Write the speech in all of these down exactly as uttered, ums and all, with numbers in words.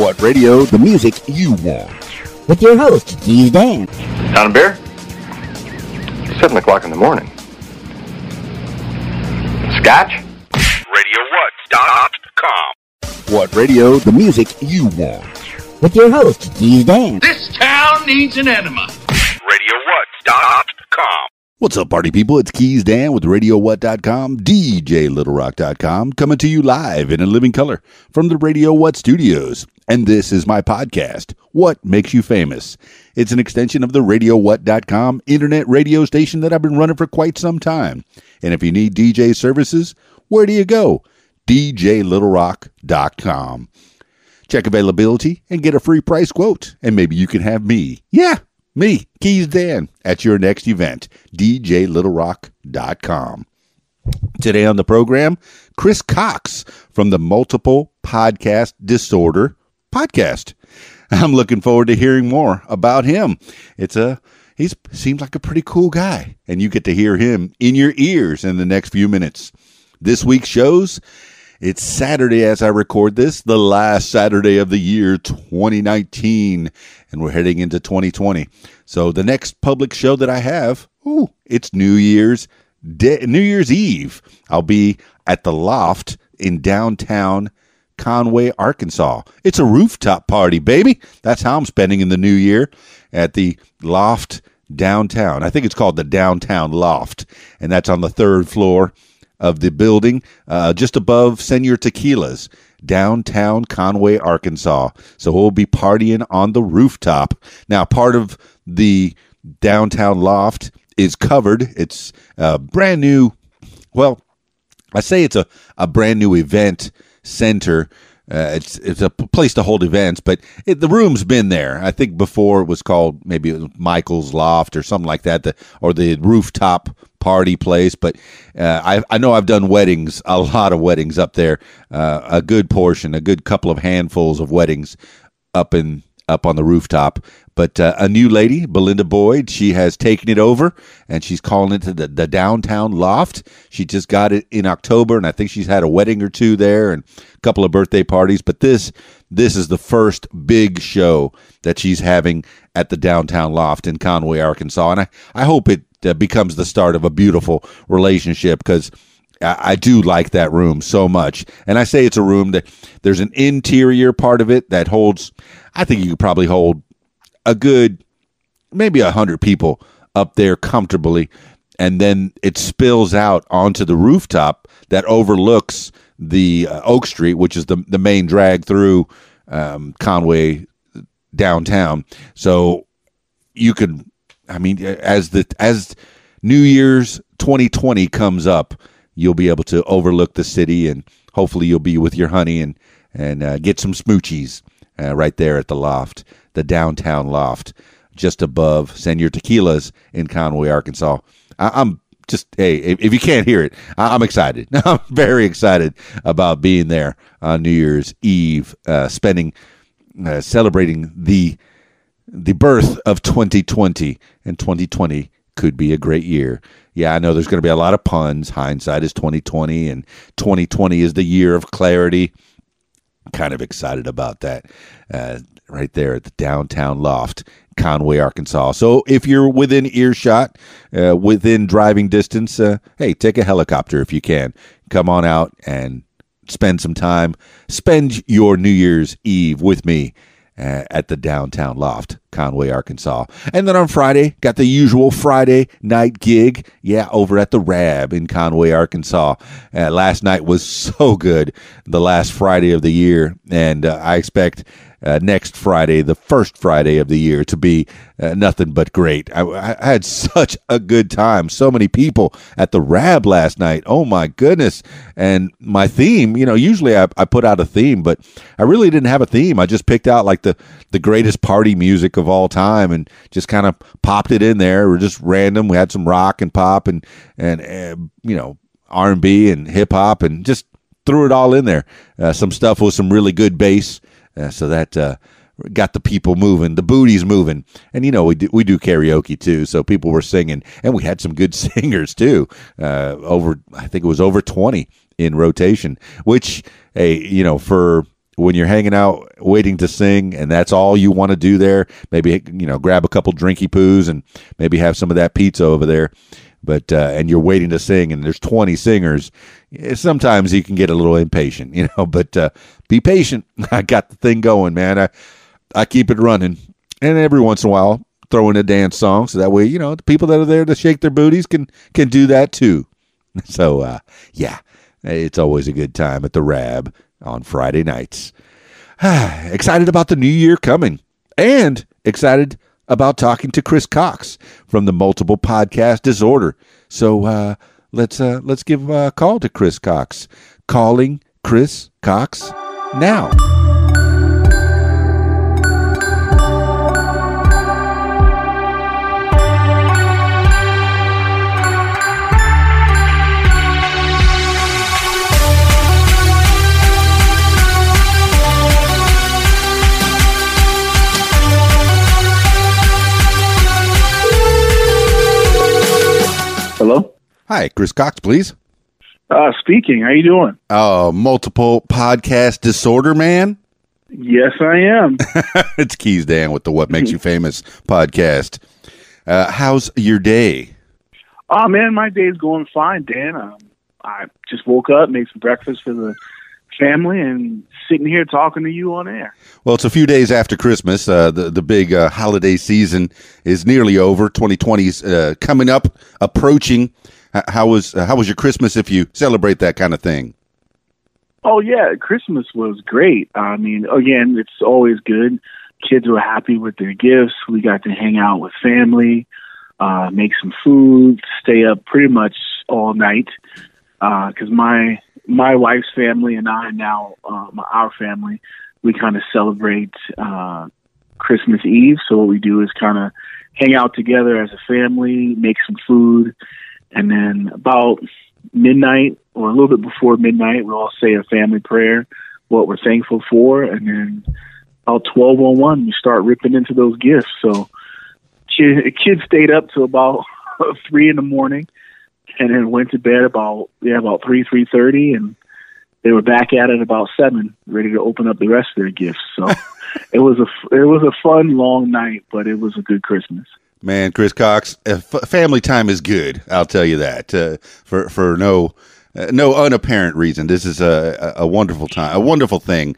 What radio, the music you want. With your host, KeysDAN. Down a beer? It's seven o'clock in the morning. Scotch? radio what dot com. What radio, the music you want. With your host, KeysDAN. This town needs an enema. radio what dot com. What's up, party people? It's KeysDAN with radio what dot com, D J Little Rock dot com, coming to you live and in living color from the Radio What studios. And this is my podcast, What Makes You Famous. It's an extension of the radio what dot com internet radio station that I've been running for quite some time. And if you need D J services, where do you go? D J Little Rock dot com. Check availability and get a free price quote. And maybe you can have me. Yeah. Me, KeysDAN, at your next event, D J Little Rock dot com. Today on the program, Chris Cox from the Multiple Podcast Disorder Podcast. I'm looking forward to hearing more about him. It's a he's seems like a pretty cool guy, and you get to hear him in your ears in the next few minutes. This week's shows, it's Saturday as I record this, the last Saturday of the year twenty nineteen, and we're heading into twenty twenty. So the next public show that I have, ooh, it's New Year's De- New Year's Eve. I'll be at the Loft in downtown Conway, Arkansas. It's a rooftop party, baby. That's how I'm spending in the new year, at the Loft downtown. I think it's called the Downtown Loft, and that's on the third floor of the building, uh, just above Senor Tequila's, downtown Conway, Arkansas. So we'll be partying on the rooftop. Now, part of the Downtown Loft is covered. It's a brand new, well, I say it's a, a brand new event center. Uh, it's it's a place to hold events, but it, the room's been there. I think before it was called maybe Michael's Loft or something like that, the, or the rooftop party place. But uh, I, I know I've done weddings, a lot of weddings up there, uh, a good portion, a good couple of handfuls of weddings up in up on the rooftop. But uh, a new lady, Belinda Boyd, she has taken it over, and she's calling it the, the Downtown Loft. She just got it in October, and I think she's had a wedding or two there and a couple of birthday parties. But this this is the first big show that she's having at the Downtown Loft in Conway, Arkansas. And I, I hope it uh, becomes the start of a beautiful relationship, because I do like that room so much. And I say it's a room that there's an interior part of it that holds, I think you could probably hold a good, maybe a hundred people up there comfortably. And then it spills out onto the rooftop that overlooks the uh, Oak Street, which is the, the main drag through um, Conway downtown. So you could, I mean, as the, as New Year's twenty twenty comes up, you'll be able to overlook the city, and hopefully you'll be with your honey and and uh, get some smoochies uh, right there at the Loft, the Downtown Loft, just above Senor Tequila's in Conway, Arkansas. I- I'm just, hey, if, if you can't hear it, I- I'm excited. I'm very excited about being there on New Year's Eve, uh, spending, uh, celebrating the the birth of twenty twenty, and twenty twenty could be a great year. Yeah, I know there's going to be a lot of puns. Hindsight is twenty twenty, and twenty twenty is the year of clarity. I'm kind of excited about that, uh, right there at the Downtown Loft, Conway, Arkansas. So if you're within earshot, uh, within driving distance, uh, hey, take a helicopter if you can. Come on out and spend some time. Spend your New Year's Eve with me at the Downtown Loft, Conway, Arkansas. And then on Friday, got the usual Friday night gig. Yeah, over at the Rab in Conway, Arkansas. Uh, last night was so good, the last Friday of the year. And uh, I expect uh, next Friday, the first Friday of the year, to be uh, nothing but great. I, I had such a good time. So many people at the Rab last night. Oh, my goodness. And my theme, you know, usually I, I put out a theme, but I really didn't have a theme. I just picked out like the, the greatest party music of all time, and just kind of popped it in there. We're just random. We had some rock and pop and and uh, you know, R and B and hip hop, and just threw it all in there. Uh, some stuff with some really good bass, uh, so that uh, got the people moving, the booties moving. And you know, we do, we do karaoke too, so people were singing, and we had some good singers too. Uh, over, I think it was over twenty in rotation, which, hey, you know, for when you're hanging out waiting to sing and that's all you want to do there, maybe, you know, grab a couple drinky poos and maybe have some of that pizza over there. But uh, and you're waiting to sing and there's twenty singers. Sometimes you can get a little impatient, you know, but uh, be patient. I got the thing going, man. I, I keep it running. And every once in a while, throw in a dance song. So that way, you know, the people that are there to shake their booties can can do that too. So, uh, yeah, it's always a good time at the Rab on Friday nights. Excited about the new year coming and excited about talking to Chris Cox from the Multiple Podcast Disorder. So uh, let's uh, let's give a call to Chris Cox. Calling Chris Cox now. Hello? Hi, Chris Cox, please. Uh, speaking. How you doing? Uh, multiple podcast disorder, man? Yes, I am. It's KeysDAN with the What Makes You Famous podcast. Uh, how's your day? Oh, man, my day's going fine, Dan. Um, I just woke up, made some breakfast for the family, and sitting here talking to you on air. Well, it's a few days after Christmas. Uh, the, the big uh, holiday season is nearly over. twenty twenty's uh, coming up, approaching. H- how was uh, how was your Christmas if you celebrate that kind of thing? Oh, yeah. Christmas was great. I mean, again, it's always good. Kids were happy with their gifts. We got to hang out with family, uh, make some food, stay up pretty much all night because uh, my... My wife's family and I now, um, our family, we kind of celebrate uh, Christmas Eve. So what we do is kind of hang out together as a family, make some food, and then about midnight or a little bit before midnight, we'll all say a family prayer, what we're thankful for, and then about twelve oh one, we start ripping into those gifts. So kids stayed up till about three in the morning. And then went to bed about yeah about three three thirty, and they were back at it about seven, ready to open up the rest of their gifts. So it was a it was a fun long night, but it was a good Christmas. Man, Chris Cox, uh, f- family time is good. I'll tell you that uh, for for no uh, no unapparent reason. This is a a wonderful time, a wonderful thing.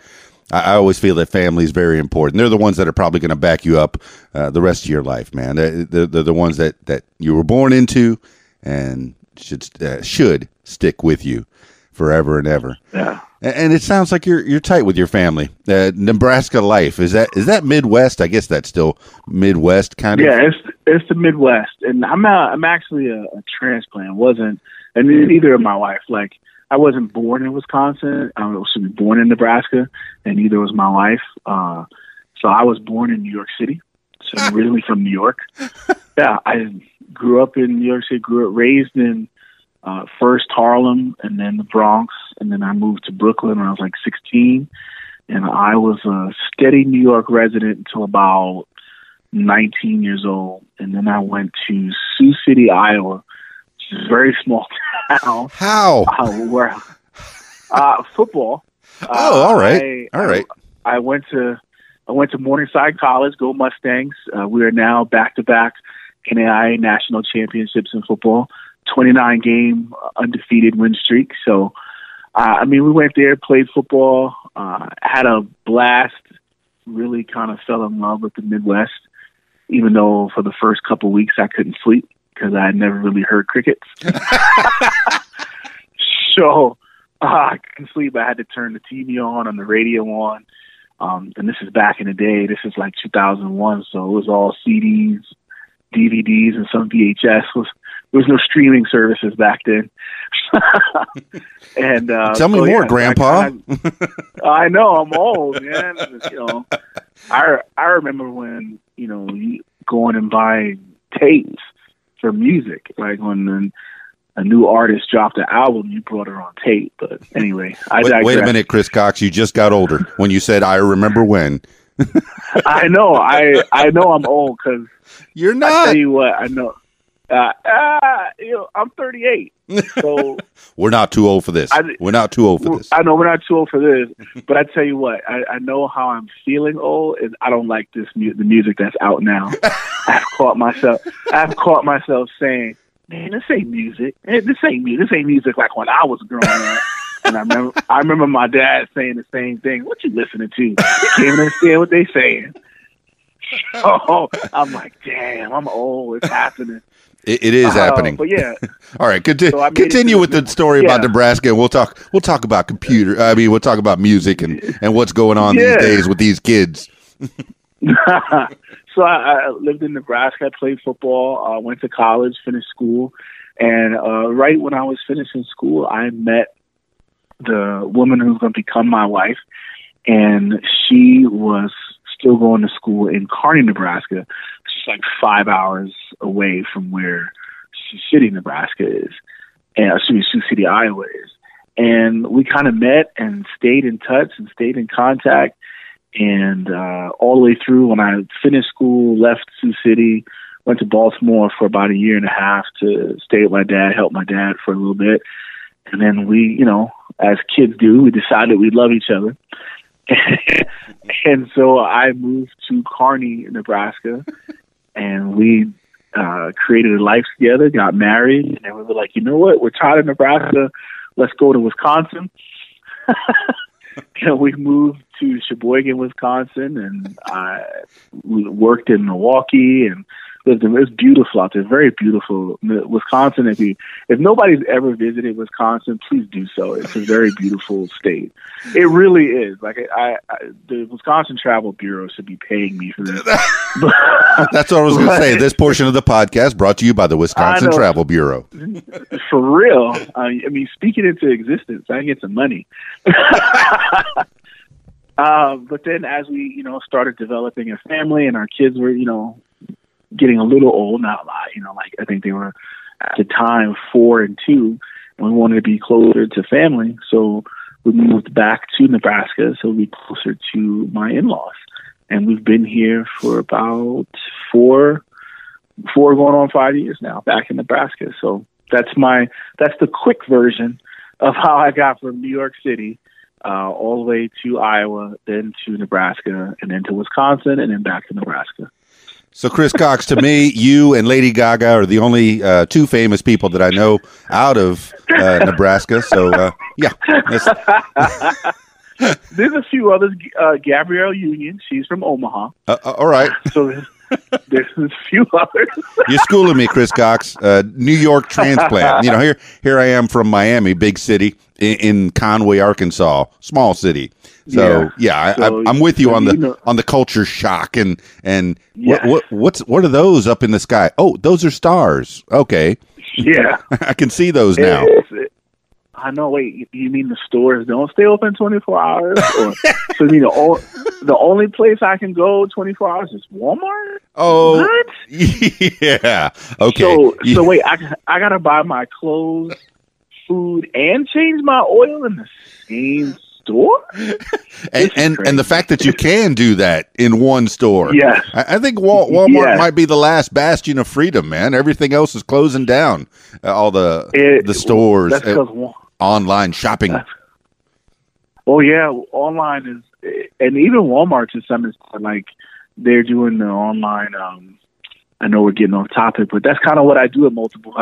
I always feel that family is very important. They're the ones that are probably going to back you up uh, the rest of your life, man. They're, they're the ones that, that you were born into and should uh, should stick with you forever and ever. Yeah. And it sounds like you're you're tight with your family. Uh, Nebraska life is that is that Midwest? I guess that's still Midwest kind of. Yeah, it's it's the Midwest, and I'm a, I'm actually a, a transplant. wasn't and neither of my wife. Like I wasn't born in Wisconsin. I was born in Nebraska, and neither was my wife. Uh, so I was born in New York City. So I'm originally from New York. Yeah, I grew up in New York City, grew up, raised in uh, first Harlem and then the Bronx. And then I moved to Brooklyn when I was like sixteen. And I was a steady New York resident until about nineteen years old. And then I went to Sioux City, Iowa, which is a very small town. How? Uh, where, uh, football. Uh, oh, all right. I, all right. I, I went to... I went to Morningside College, go Mustangs. Uh, we are now back-to-back N A I A national championships in football, twenty-nine game undefeated win streak. So, uh, I mean, we went there, played football, uh, had a blast, really kind of fell in love with the Midwest, even though for the first couple of weeks I couldn't sleep because I had never really heard crickets. So uh, I couldn't sleep. I had to turn the T V on and the radio on. Um, and this is back in the day. This is like two thousand one, so it was all C Ds, D V Ds, and some V H S. Was, there was no streaming services back then. And uh, tell me so, more, yeah, Grandpa. I, I, I know I'm old, man. You know, I I remember when you know going and buying tapes for music, like when. The, A new artist dropped an album, you brought her on tape. But anyway, I digress. Wait a minute, Chris Cox, you just got older when you said, I remember when. I know. I I know I'm old because. You're not. I tell you what, I know. Uh, ah, you know, I'm thirty-eight, so we're not too old for this. I, we're not too old for this. I know we're not too old for this, but I tell you what, I, I know how I'm feeling old, and I don't like this mu- the music that's out now. I've caught myself. I've caught myself saying, "Man, this ain't music. This ain't music. This ain't music like when I was growing up." And I remember, I remember my dad saying the same thing. What you listening to? You can't understand what they saying. Oh, I'm like, damn, I'm old. It's happening. It, it is uh, happening. But yeah. All right. Conti- so continue with the story yeah. about Nebraska. And we'll talk. We'll talk about computer. I mean, we'll talk about music and, and what's going on yeah. these days with these kids. So I, I lived in Nebraska. I played football. I uh, went to college, finished school, and uh, right when I was finishing school, I met the woman who's going to become my wife, and she was still going to school in Kearney, Nebraska. She's like five hours away from where Sioux City, Nebraska is, and excuse me, Sioux City, Iowa is. And we kind of met and stayed in touch and stayed in contact. And uh, all the way through, when I finished school, left Sioux City, went to Baltimore for about a year and a half to stay with my dad, help my dad for a little bit. And then we, you know, as kids do, we decided we love each other. And so I moved to Kearney, Nebraska, and we uh, created a life together, got married, and then we were like, you know what? We're tired of Nebraska. Let's go to Wisconsin. And we moved to Sheboygan, Wisconsin, and I worked in Milwaukee and lived in, it was beautiful out there, very beautiful. Wisconsin, if you, if nobody's ever visited Wisconsin, please do so. It's a very beautiful state. It really is. Like I, I the Wisconsin Travel Bureau should be paying me for this. That's what I was going to say. This portion of the podcast brought to you by the Wisconsin Travel Bureau. For real. I mean, speaking into existence, I can get some money. Uh, but then as we, you know, started developing a family and our kids were, you know, getting a little old, not a lot, you know, like I think they were at the time four and two, and we wanted to be closer to family. So we moved back to Nebraska so we'd be closer to my in-laws. And we've been here for about four, four going on five years now back in Nebraska. So that's my, that's the quick version of how I got from New York City Uh, all the way to Iowa, then to Nebraska, and then to Wisconsin, and then back to Nebraska. So, Chris Cox, to me, you and Lady Gaga are the only uh, two famous people that I know out of uh, Nebraska. So, uh, yeah. There's a few others. Uh, Gabrielle Union, she's from Omaha. Uh, uh, all right. So, there's, there's a few others. You're schooling me, Chris Cox. Uh, New York transplant. You know, here, here I am from Miami, big city. In Conway, Arkansas, small city. So yeah, yeah I, so, I, I'm with you so on the you know, on the culture shock and and yes. what, what what's what are those up in the sky? Oh, those are stars. Okay, yeah, I can see those now. It is, it, I know. Wait, you mean the stores don't stay open twenty-four hours? Or, so you mean the o- the only place I can go twenty-four hours is Walmart? Oh, what? Yeah. Okay. So yeah. so wait, I I gotta buy my clothes, food, and change my oil in the same store? and and, and the fact that you can do that in one store. Yes. I, I think Wal- Walmart yes. might be the last bastion of freedom, man. Everything else is closing down. Uh, all the it, the stores. That's because uh, online shopping. Oh, yeah. Online is, and even Walmart to some extent, like they're doing the online, um, I know we're getting off topic, but that's kind of what I do at multiple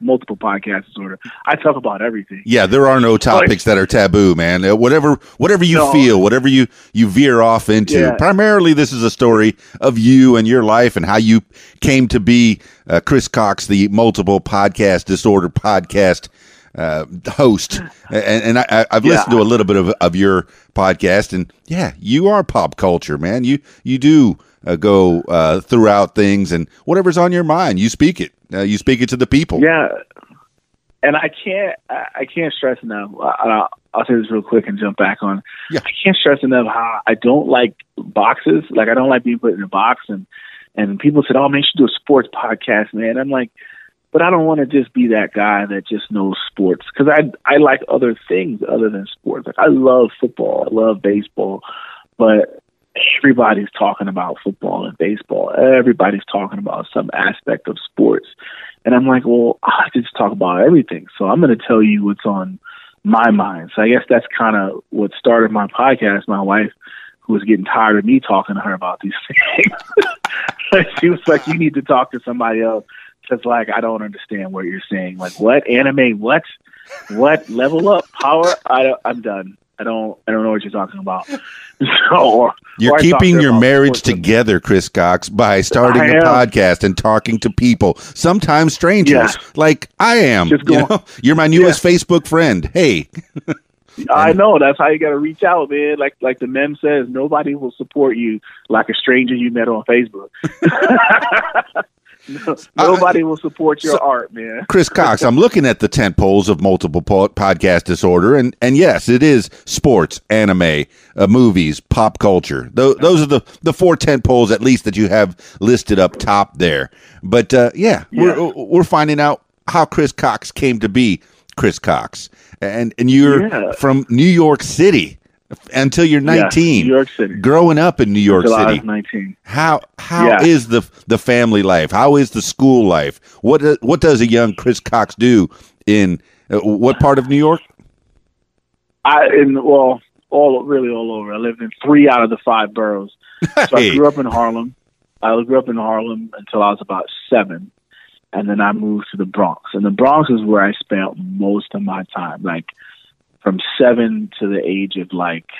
multiple podcasts. Sort of, I talk about everything. Yeah, there are no topics that are taboo, man. Whatever, whatever you no. feel, whatever you, you veer off into. Yeah. Primarily, this is a story of you and your life and how you came to be uh, Chris Cox, the multiple podcast disorder podcast uh, host. And, and I, I've listened yeah. to a little bit of of your podcast, and yeah, you are pop culture, man. You you do. Uh, go uh, throughout things, and whatever's on your mind, you speak it. Uh, you speak it to the people. Yeah, and I can't. I, I can't stress enough. I, I'll say this real quick and jump back on. Yeah. I can't stress enough how I don't like boxes. Like I don't like being put in a box. And and people said, "Oh man, you should do a sports podcast, man." I'm like, but I don't want to just be that guy that just knows sports because I I like other things other than sports. Like I love football. I love baseball, but everybody's talking about football and baseball. Everybody's talking about some aspect of sports. And I'm like, well, I could just talk about everything. So I'm going to tell you what's on my mind. So I guess that's kind of what started my podcast. My wife, who was getting tired of me talking to her about these things, she was like, you need to talk to somebody else. Because, like, I don't understand what you're saying. Like, what? Anime? What? What? Level up? Power? I don't, I'm done. I don't I don't know what you're talking about. So, or, you're or keeping your marriage together, Chris Cox, by starting a podcast and talking to people, sometimes strangers, yeah. like I am. Just go, you know? You're my newest yeah. Facebook friend. Hey. I know. That's how you got to reach out, man. Like like the meme says, nobody will support you like a stranger you met on Facebook. No, nobody uh, will support your so, art, man. Chris Cox, I'm looking at the tent poles of multiple po- podcast disorder, and, and yes, it is sports, anime, uh, movies, pop culture. Th- those are the, the four tent poles, at least, that you have listed up top there. But, uh, yeah, yeah, we're we're finding out how Chris Cox came to be Chris Cox. And, and you're yeah. from New York City until you're nineteen. Yeah, New York City. Growing up in New York until City. I was nineteen. How how yeah. is the the family life? How is the school life? What what does a young Chris Cox do in uh, what part of New York? I in well, all really all over. I lived in three out of the five boroughs. Hey. So I grew up in Harlem. I grew up in Harlem until I was about seven, and then I moved to the Bronx. And the Bronx is where I spent most of my time. Like from seven to the age of like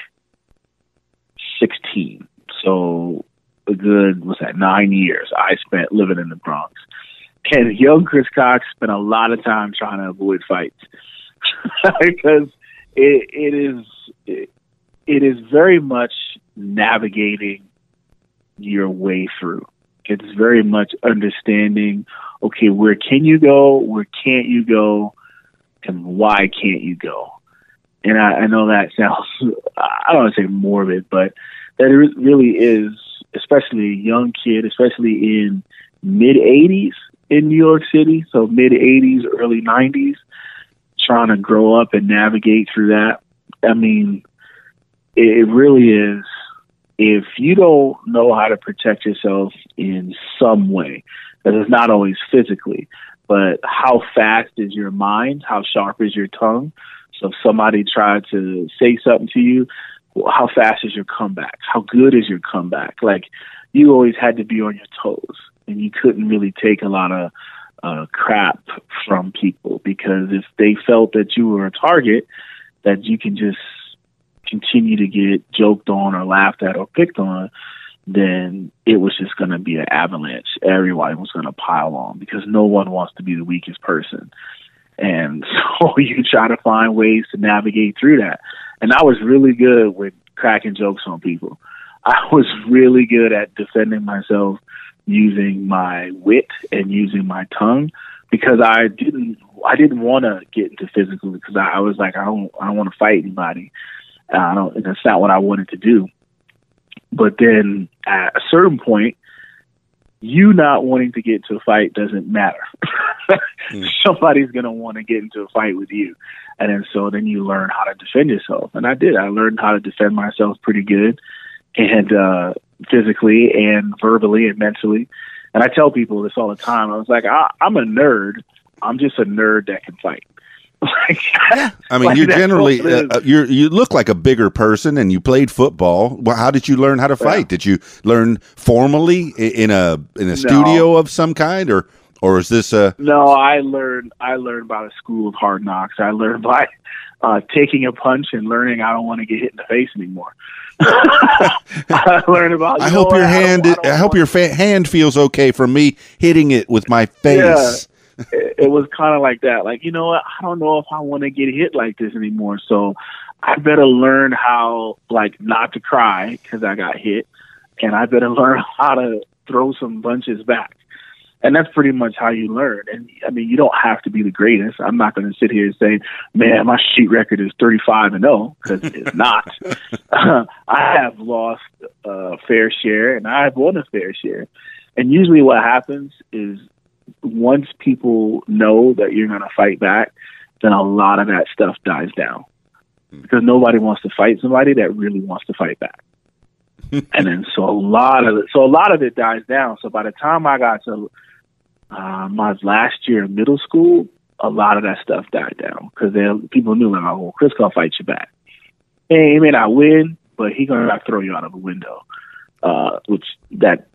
sixteen. So a good, what's that, nine years I spent living in the Bronx. And young Chris Cox spent a lot of time trying to avoid fights because it, it is, it, it is very much navigating your way through. It's very much understanding, okay, where can you go? Where can't you go? And why can't you go? And I, I know that sounds, I don't want to say morbid, but that it really is, especially a young kid, especially in mid-eighties in New York City, so mid-eighties, early nineties, trying to grow up and navigate through that. I mean, it really is, if you don't know how to protect yourself in some way, because it's not always physically, but how fast is your mind, how sharp is your tongue? So if somebody tried to say something to you, how fast is your comeback? How good is your comeback? Like, you always had to be on your toes, and you couldn't really take a lot of uh, crap from people, because if they felt that you were a target, that you can just continue to get joked on or laughed at or picked on, then it was just going to be an avalanche. Everybody was going to pile on because no one wants to be the weakest person. And so you try to find ways to navigate through that. And I was really good with cracking jokes on people. I was really good at defending myself using my wit and using my tongue, because I didn't I didn't want to get into physical, because I, I was like, I don't I don't want to fight anybody. Uh, I don't. And that's not what I wanted to do. But then at a certain point, you not wanting to get into a fight doesn't matter. mm. Somebody's going to want to get into a fight with you. And then so then you learn how to defend yourself. And I did. I learned how to defend myself pretty good, and uh, physically and verbally and mentally. And I tell people this all the time. I was like, I- I'm a nerd. I'm just a nerd that can fight. Like, yeah. I mean, like, you're generally uh, you you look like a bigger person, and you played football. Well, how did you learn how to fight? Yeah. Did you learn formally in a in a no. studio of some kind, or or is this a? No, I learned I learned by the school of hard knocks. I learned by uh, taking a punch and learning I don't want to get hit in the face anymore. I learned about. I hope know, your I hand. I, I hope your fa- hand feels okay from me hitting it with my face. Yeah. It was kind of like that. Like, you know what? I don't know if I want to get hit like this anymore. So I better learn how, like, not to cry because I got hit. And I better learn how to throw some punches back. And that's pretty much how you learn. And, I mean, you don't have to be the greatest. I'm not going to sit here and say, man, my sheet record is thirty-five and oh, because it's not. I have lost a fair share, and I have won a fair share. And usually what happens is, once people know that you're going to fight back, then a lot of that stuff dies down, because nobody wants to fight somebody that really wants to fight back. And then so a lot of it, so a lot of it dies down. So by the time I got to uh, my last year of middle school, a lot of that stuff died down because people knew, like, oh, Chris gonna fight you back. And he may not win, but he gonna throw you out of a window. Uh, which that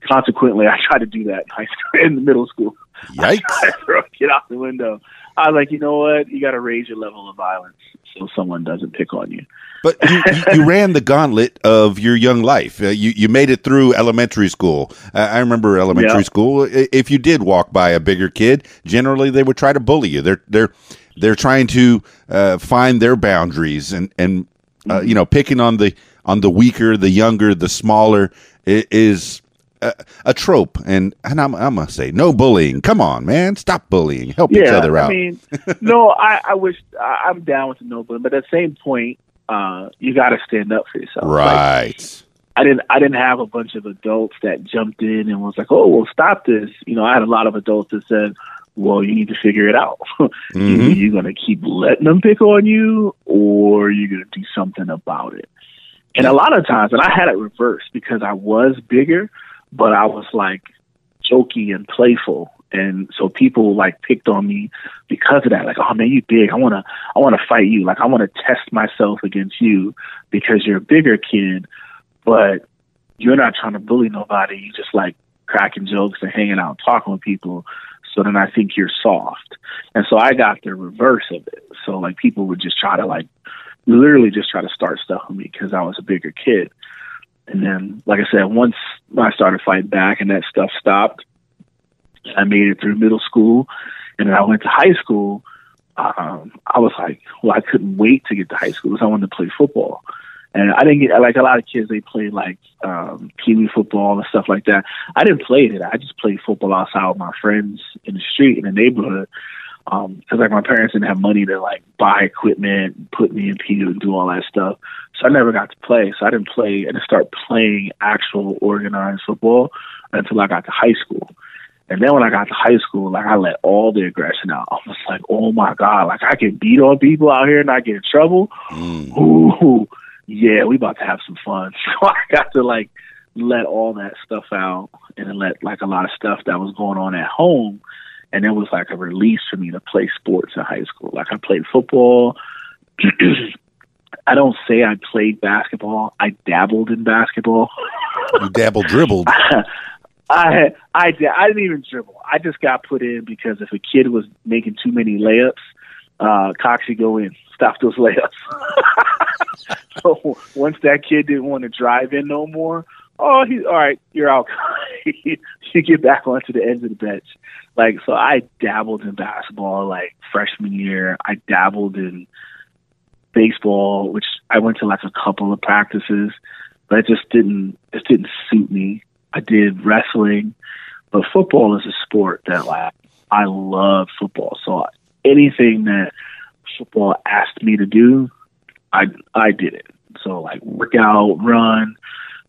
consequently, I tried to do that in high school, in the middle school. Yikes! I tried to get out the window. I was like, you know what? You got to raise your level of violence so someone doesn't pick on you. But you, you, you ran the gauntlet of your young life. Uh, you, you made it through elementary school. Uh, I remember elementary yeah. school. If you did walk by a bigger kid, generally they would try to bully you. They're they're they're trying to uh, find their boundaries and and uh, mm-hmm. you know, picking on the on the weaker, the younger, the smaller is a, a trope. And and I'm I'm gonna say no bullying. Come on, man, stop bullying. Help yeah, each other out. I mean, no, I, I wish I, I'm down with the no bullying, but at the same point. Uh, you got to stand up for yourself. Right. Like, I didn't. I didn't have a bunch of adults that jumped in and was like, "Oh, well, stop this." You know, I had a lot of adults that said, "Well, you need to figure it out. Mm-hmm. Either you're going to keep letting them pick on you, or you're going to do something about it." And a lot of times, and I had it reversed because I was bigger, but I was like jokey and playful. And so people like picked on me because of that. Like, oh man, you big. I wanna, I wanna fight you. Like, I wanna test myself against you because you're a bigger kid, but you're not trying to bully nobody. You just like cracking jokes and hanging out, and talking with people. So then I think you're soft. And so I got the reverse of it. So like people would just try to like, literally just try to start stuff with me because I was a bigger kid. And then, like I said, once I started fighting back and that stuff stopped. I made it through middle school, and then I went to high school. Um, I was like, well, I couldn't wait to get to high school because I wanted to play football. And I didn't get, like a lot of kids, they played like um, Pee Wee football and stuff like that. I didn't play it. I just played football outside with my friends in the street, in the neighborhood. Um, cause like my parents didn't have money to like buy equipment, put me in P E and do all that stuff. So I never got to play. So I didn't play and start playing actual organized football until I got to high school. And then when I got to high school, like I let all the aggression out. I was like, oh my God, like I can beat on people out here and not get in trouble. Mm. Ooh, yeah, we about to have some fun. So I got to like let all that stuff out and let like a lot of stuff that was going on at home. And it was like a release for me to play sports in high school. Like I played football. I don't say I played basketball. I dabbled in basketball. You dabble dribbled. I, I, I didn't even dribble. I just got put in because if a kid was making too many layups, uh, Cox would go in, stop those layups. So once that kid didn't want to drive in no more, oh, he's all right, you're out. You get back onto the end of the bench. Like, so I dabbled in basketball like freshman year. I dabbled in baseball, which I went to like a couple of practices, but it just didn't, it didn't suit me. I did wrestling, but football is a sport that like, I love football. So anything that football asked me to do, I I did it. So like work out, run,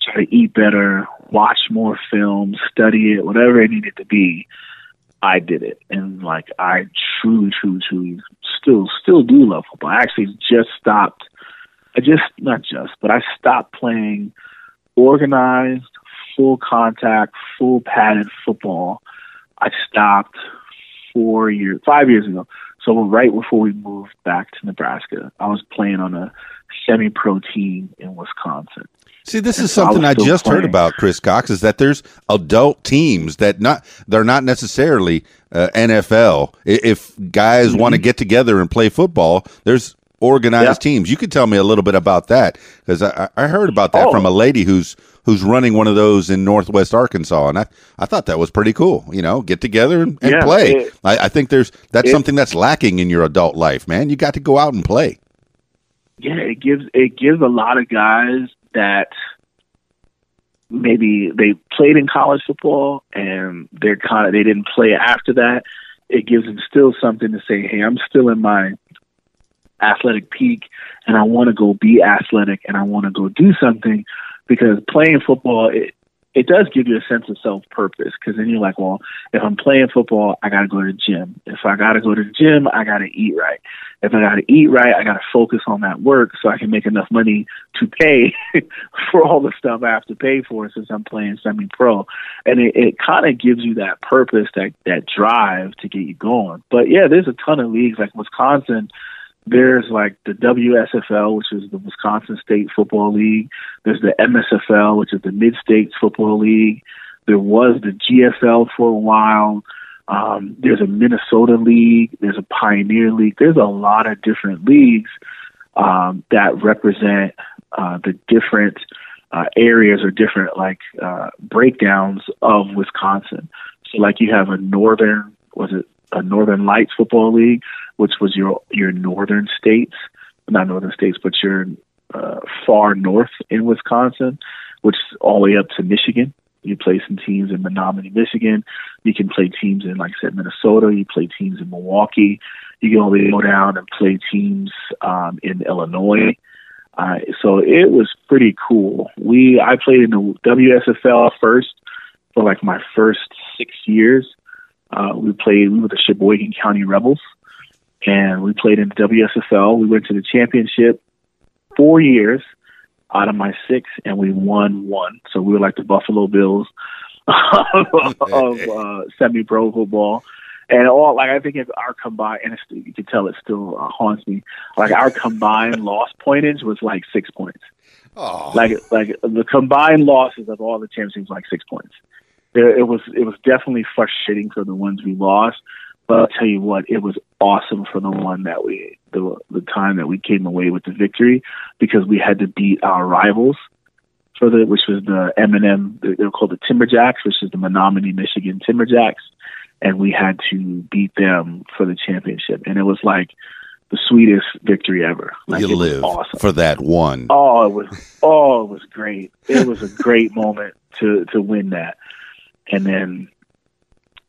try to eat better, watch more films, study it, whatever it needed to be, I did it. And like I truly, truly, truly still still do love football. I actually just stopped. I just not just, but I stopped playing organized full contact, full padded football. I stopped four years, five years ago. So right before we moved back to Nebraska, I was playing on a semi-pro team in Wisconsin. See, this and is so something I, I just playing. heard about, Chris Cox, is that there's adult teams that not they're not necessarily uh, N F L. If guys mm-hmm. want to get together and play football, there's organized yeah. teams. You could tell me a little bit about that because I, I heard about that oh. from a lady who's who's running one of those in Northwest Arkansas, and I, I thought that was pretty cool. You know, get together and, and yeah, play. It, I, I think there's that's it, something that's lacking in your adult life, man. You got to go out and play. Yeah, it gives it gives a lot of guys that maybe they played in college football and they're kind of they didn't play after that. It gives them still something to say, hey, I'm still in my athletic peak, and I want to go be athletic, and I want to go do something. Because playing football, it, it does give you a sense of self-purpose, because then you're like, well, if I'm playing football, I got to go to the gym. If I got to go to the gym, I got to eat right. If I got to eat right, I got to focus on that work so I can make enough money to pay for all the stuff I have to pay for since I'm playing semi-pro. And it, it kind of gives you that purpose, that, that drive to get you going. But, yeah, there's a ton of leagues. Like Wisconsin, there's like the W S F L, which is the Wisconsin State Football League. There's the M S F L, which is the Mid-States Football League. There was the G F L for a while. Um, there's a Minnesota League. There's a Pioneer League. There's a lot of different leagues um, that represent uh, the different uh, areas or different like uh, breakdowns of Wisconsin. So like you have a northern, was it a Northern Lights Football League, which was your your northern states, not northern states, but your uh, far north in Wisconsin, which is all the way up to Michigan. You play some teams in Menominee, Michigan. You can play teams in, like I said, Minnesota. You play teams in Milwaukee. You can only go down and play teams um, in Illinois. Uh, so it was pretty cool. We I played in the W S F L first for like my first six years. Uh, we played we were the Sheboygan County Rebels, and we played in the W S F L. We went to the championship four years. Out of my six, and we won one. So we were like the Buffalo Bills of, of uh, semi-pro football. And all, like, I think if our combined, and it's, you can tell it still uh, haunts me, like our combined loss pointage was like six points. Aww. Like like the combined losses of all the championships was like six points. It, it was it was definitely frustrating for the ones we lost, but I'll tell you what, it was awesome for the one that we, the, the time that we came away with the victory, because we had to beat our rivals for the, which was the M and M, they were called the Timberjacks, which is the Menominee, Michigan Timberjacks. And we had to beat them for the championship. And it was like the sweetest victory ever. Like, you live awesome for that one. Oh, it was, oh, it was great. It was a great moment to, to win that. And then,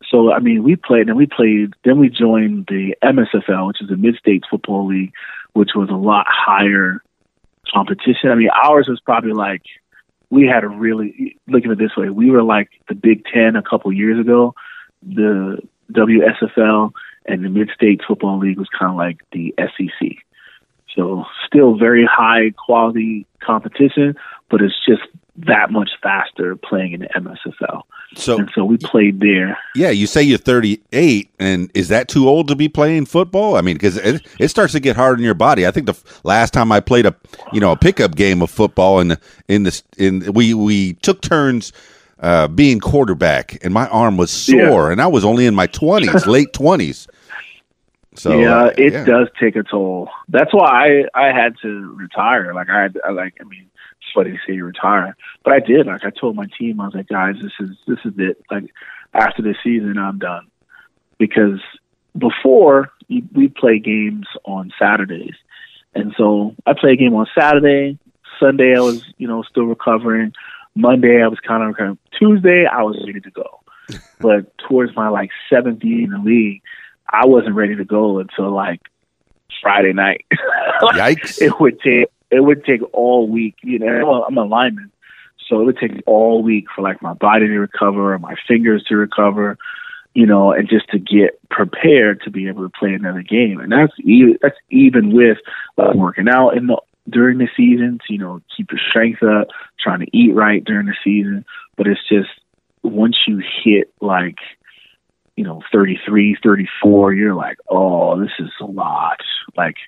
So, I mean, we played, and we played, then we joined the M S F L, which is the Mid-States Football League, which was a lot higher competition. I mean, ours was probably like, we had a really, look at it this way, we were like the Big Ten a couple years ago. The W S F L and the Mid-States Football League was kind of like the S E C. So still very high quality competition, but it's just that much faster playing in the M S F L. So, and so we played there. Yeah, you say you're thirty-eight, and is that too old to be playing football? I mean, because it, it starts to get hard on your body. I think the last time I played a you know a pickup game of football, and in, in this in we we took turns uh, being quarterback, and my arm was sore, yeah. and I was only in my twenties, late twenties. So yeah, uh, it yeah. does take a toll. That's why I, I had to retire. Like I, I like I mean. Funny to say you retire, but I did. Like I told my team, I was like, guys, this is this is it. Like after this season, I'm done. Because before we play games on Saturdays, and so I play a game on Saturday. Sunday, I was you know still recovering. Monday, I was kind of recovering. Tuesday, I was ready to go. But towards my like seventh year in the league, I wasn't ready to go until like Friday night. Like, yikes! It would take. It would take all week, you know, I'm a lineman, so it would take all week for like my body to recover, or my fingers to recover, you know, and just to get prepared to be able to play another game. And that's even, that's even with uh, working out in the, during the season to, you know, keep your strength up, trying to eat right during the season. But it's just once you hit like, you know, thirty-three, thirty-four, you're like, oh, this is a lot. Like,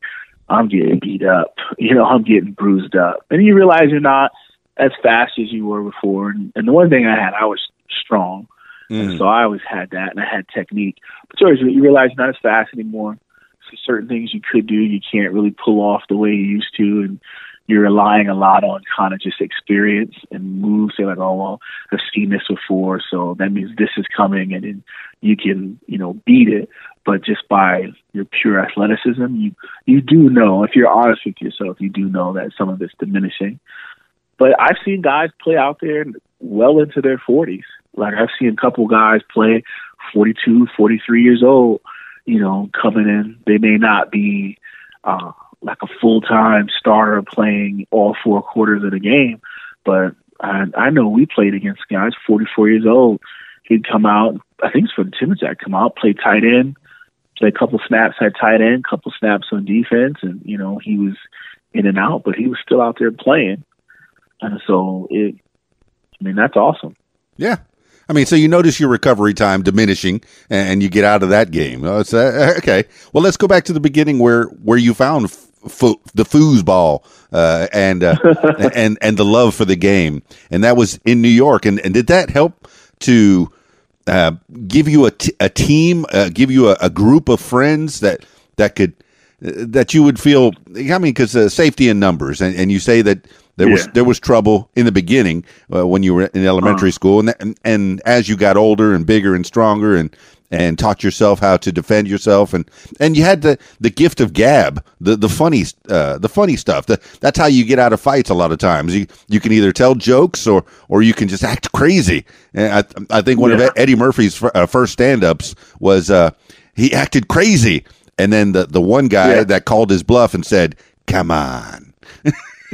I'm getting beat up, you know, I'm getting bruised up. And you realize you're not as fast as you were before. And, and the one thing I had, I was strong. Mm. And so I always had that, and I had technique. But you, always, you realize you're not as fast anymore. So certain things you could do, you can't really pull off the way you used to. And you're relying a lot on kind of just experience and moves. They're like, oh, well, I've seen this before, so that means this is coming. And then you can, you know, beat it. But just by your pure athleticism, you you do know, if you're honest with yourself, you do know that some of it's diminishing. But I've seen guys play out there well into their forties. Like I've seen a couple guys play forty-two, forty-three years old, you know, coming in. They may not be uh, like a full-time starter playing all four quarters of the game, but I, I know we played against guys forty-four years old. He'd come out, I think it's for the Timberjacks, come out, play tight end, play a couple snaps at tight end, couple snaps on defense, and, you know, he was in and out, but he was still out there playing. And so, it, I mean, that's awesome. Yeah. I mean, so you notice your recovery time diminishing, and you get out of that game. Oh, it's, uh, okay. Well, let's go back to the beginning where, where you found f- f- the foosball uh, and, uh, and and the love for the game, and that was in New York. And, and did that help to uh, give you a, t- a team, uh, give you a, a group of friends that that could uh, that you would feel? I mean, because uh, safety in numbers, and, and you say that. There yeah. was there was trouble in the beginning uh, when you were in elementary uh-huh. school, and, that, and and as you got older and bigger and stronger, and, and taught yourself how to defend yourself, and, and you had the, the gift of gab, the the funny uh, the funny stuff. The, that's how you get out of fights a lot of times. You you can either tell jokes or or you can just act crazy. And I I think one yeah. of Eddie Murphy's f- uh, first stand ups was uh, he acted crazy, and then the the one guy yeah. that called his bluff and said, "Come on."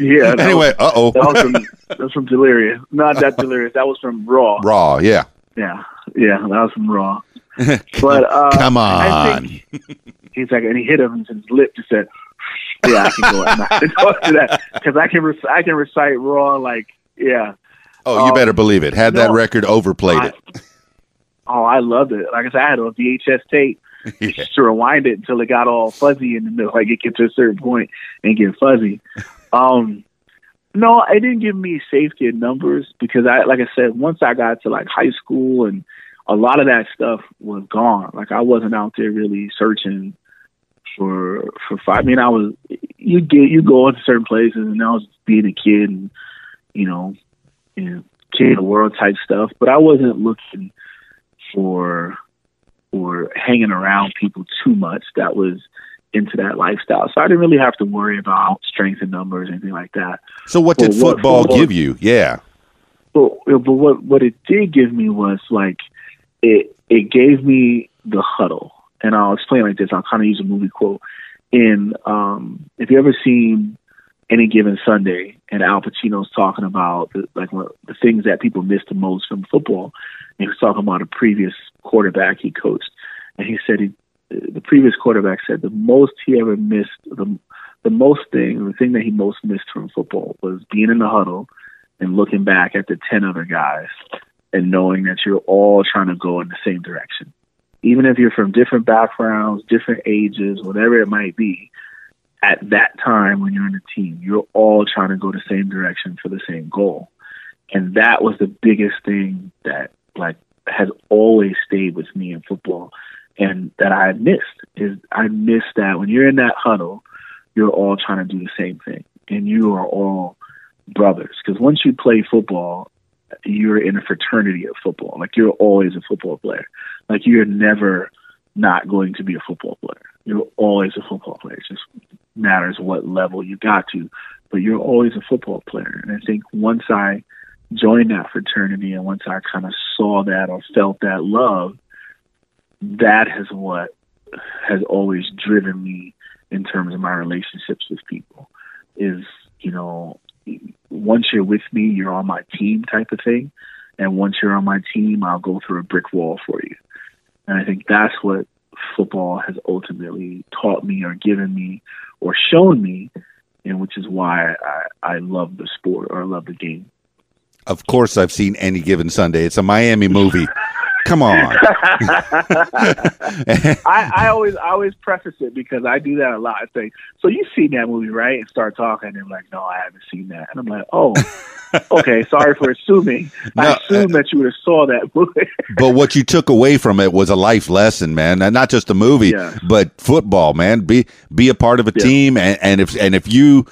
Yeah. Anyway, uh oh. That was from, that was from Delirious. Not that Delirious. That was from Raw. Raw, yeah. Yeah. Yeah. That was from Raw. But uh come on. I think he's like, and he hit him and his lip just said, "Yeah, I can go out and talk to that because I can rec- I can recite Raw like yeah." Oh, um, you better believe it. Had no, that record overplayed I, it. Oh, I loved it. Like I said, I had a V H S tape. Yeah. Just to rewind it until it got all fuzzy in the middle, like it gets to a certain point and get fuzzy. Um, no, it didn't give me safety in numbers because I, like I said, once I got to like high school and a lot of that stuff was gone. Like I wasn't out there really searching for, for fight. I mean, I was, you get, you go into certain places and I was being a kid and, you know, you know, kid of the world type stuff, but I wasn't looking for, or hanging around people too much that was into that lifestyle. So I didn't really have to worry about strength and numbers or anything like that. So what did football, what football give you? Yeah. But, but what, what it did give me was like, it, it gave me the huddle. And I'll explain like this. I'll kind of use a movie quote. In, um, if you ever seen Any Given Sunday and Al Pacino's talking about the, like the things that people miss the most from football, and he was talking about a previous quarterback he coached, and he said he, the previous quarterback said the most he ever missed, the the most thing, the thing that he most missed from football was being in the huddle and looking back at the ten other guys and knowing that you're all trying to go in the same direction. Even if you're from different backgrounds, different ages, whatever it might be, at that time when you're on a team, you're all trying to go the same direction for the same goal. And that was the biggest thing that like has always stayed with me in football and that I missed is I missed that when you're in that huddle, you're all trying to do the same thing and you are all brothers. Because once you play football, you're in a fraternity of football. Like you're always a football player. Like you're never not going to be a football player. You're always a football player. It just matters what level you got to, but you're always a football player. And I think once I joined that fraternity and once I kind of saw that or felt that love, that is what has always driven me in terms of my relationships with people is, you know, once you're with me, you're on my team type of thing. And once you're on my team, I'll go through a brick wall for you. And I think that's what football has ultimately taught me or given me or shown me, and which is why I, I love the sport or I love the game. Of course I've seen Any Given Sunday. It's a Miami movie. Come on. I, I always I always preface it because I do that a lot. I say, so you've seen that movie, right? And start talking, and they're like, no, I haven't seen that. And I'm like, oh, okay, sorry for assuming. No, I assumed uh, that you would have saw that movie. But what you took away from it was a life lesson, man. And not just a movie, yeah. but football, man. Be be a part of a yeah. team, and, and if and if you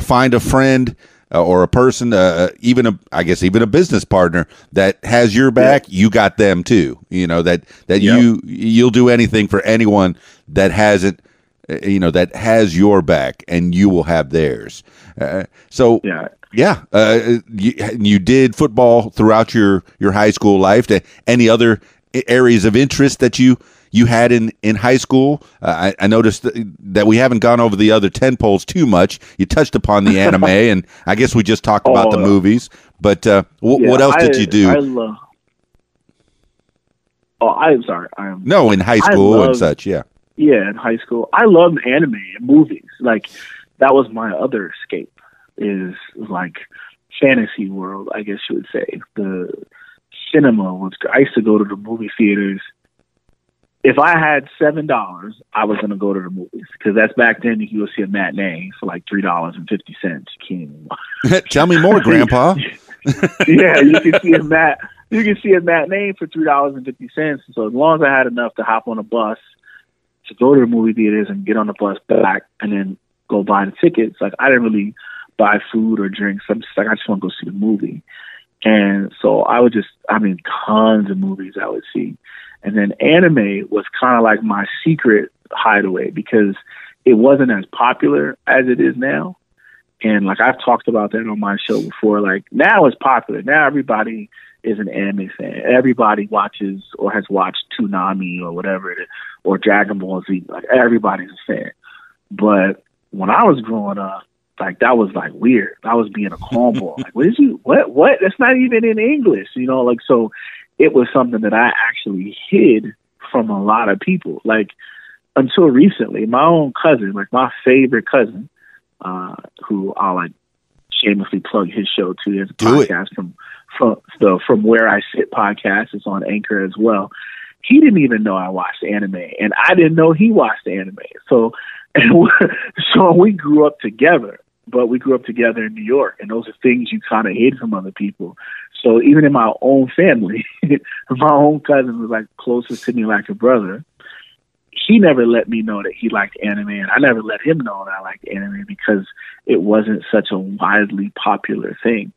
find a friend Uh, or a person, uh, even a, I guess, even a business partner that has your back, yeah. you got them too. You know that that yep. you you'll do anything for anyone that has it, you know, that has your back, and you will have theirs. Uh, so yeah, yeah, uh, you, you did football throughout your, your high school life. Any other areas of interest that you? You had in, in high school. Uh, I, I noticed th- that we haven't gone over the other ten polls too much. You touched upon the anime, and I guess we just talked oh, about the uh, movies. But uh, w- yeah, what else I, did you do? I love, oh, I'm sorry. I'm, no, in high school loved, and such, yeah. Yeah, in high school. I loved anime and movies. Like, that was my other escape, is like fantasy world, I guess you would say. The cinema was, I used to go to the movie theaters. If I had seven dollars, I was going to go to the movies, because that's back then you could go see a matinee for like three dollars and fifty cents. Tell me more, Grandpa. Yeah, you could see a mat. You could see a matinee for three dollars and fifty cents. So as long as I had enough to hop on a bus to go to the movie theaters and get on the bus back and then go buy the tickets, like I didn't really buy food or drinks. I'm just like, I just want to go see the movie. And so I would just, I mean, tons of movies I would see. And then anime was kind of like my secret hideaway, because it wasn't as popular as it is now. And like I've talked about that on my show before, like now it's popular. Now everybody is an anime fan. Everybody watches or has watched Toonami or whatever it is, or Dragon Ball Z. Like everybody's a fan. But when I was growing up, like that was like weird. I was being a cornball. Like, what is you? What? What? That's not even in English, you know. Like, so it was something that I actually hid from a lot of people. Like until recently, my own cousin, like my favorite cousin, uh, who I like shamelessly plug his show too. There's a Do podcast it. from from the From Where I Sit podcast. It's on Anchor as well. He didn't even know I watched anime, and I didn't know he watched anime. So, and so we grew up together. But we grew up together in New York, and those are things you kind of hid from other people. So even in my own family, my own cousin was like closest to me, like a brother. He never let me know that he liked anime, and I never let him know that I liked anime, because it wasn't such a widely popular thing.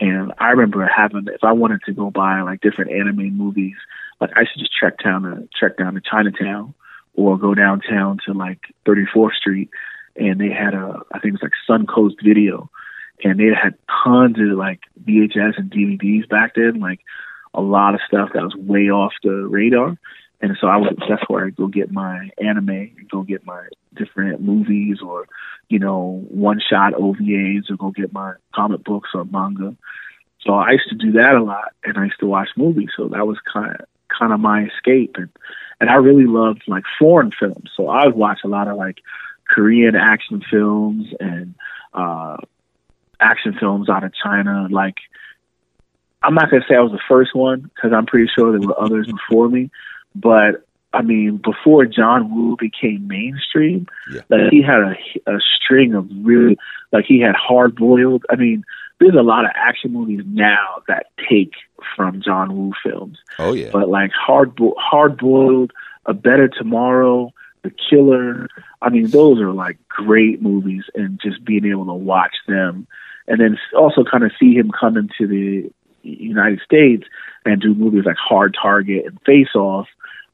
And I remember having, if I wanted to go buy like different anime movies, like I should just trek down to trek down to Chinatown or go downtown to like thirty-fourth Street. And they had a, I think it was like Suncoast Video, and they had tons of like V H S and D V Ds back then, like a lot of stuff that was way off the radar. And so I was, that's where I'd go get my anime and go get my different movies, or, you know, one-shot O V As, or go get my comic books or manga. So I used to do that a lot, and I used to watch movies. So that was kind of, kind of my escape. And, and I really loved like foreign films. So I would watch a lot of like Korean action films and uh, action films out of China. Like, I'm not going to say I was the first one, because I'm pretty sure there were others before me. But, I mean, before John Woo became mainstream, yeah. like he had a, a string of really, like he had Hard Boiled. I mean, there's a lot of action movies now that take from John Woo films. Oh, yeah. But like Hard, Bo- Hard Boiled, A Better Tomorrow, The Killer, I mean, those are like great movies, and just being able to watch them, and then also kind of see him come into the United States and do movies like Hard Target and Face Off,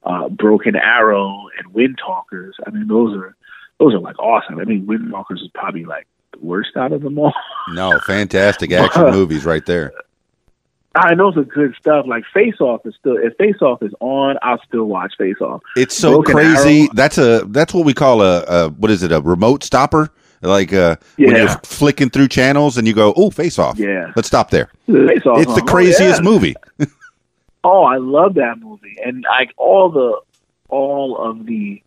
uh, Broken Arrow, and Wind Talkers. I mean, those are those are like awesome. I mean, Wind Talkers is probably like the worst out of them all. No, fantastic action but, movies right there. I know it's good stuff. Like Face Off is still, if Face Off is on, I'll still watch Face Off. It's so Broken crazy. Arrow. That's a that's what we call a, a what is it? A remote stopper? Like uh, yeah. when you're flicking through channels and you go, oh, Face Off. Yeah, let's stop there. Face Off. It's on. The craziest oh, yeah. movie. Oh, I love that movie, and like all the all of the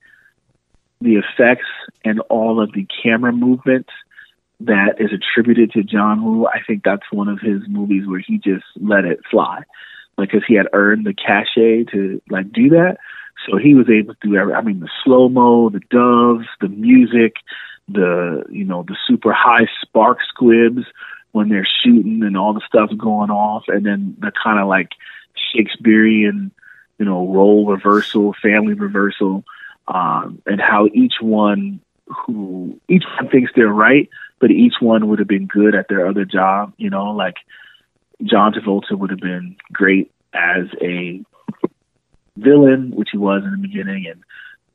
the effects and all of the camera movements that is attributed to John Woo. I think that's one of his movies where he just let it fly, because like, he had earned the cachet to like do that. So he was able to do every, I mean, the slow mo, the doves, the music, the, you know, the super high spark squibs when they're shooting and all the stuff going off. And then the kind of like Shakespearean, you know, role reversal, family reversal, um, and how each one who each one thinks they're right, but each one would have been good at their other job, you know, like John Travolta would have been great as a villain, which he was in the beginning, and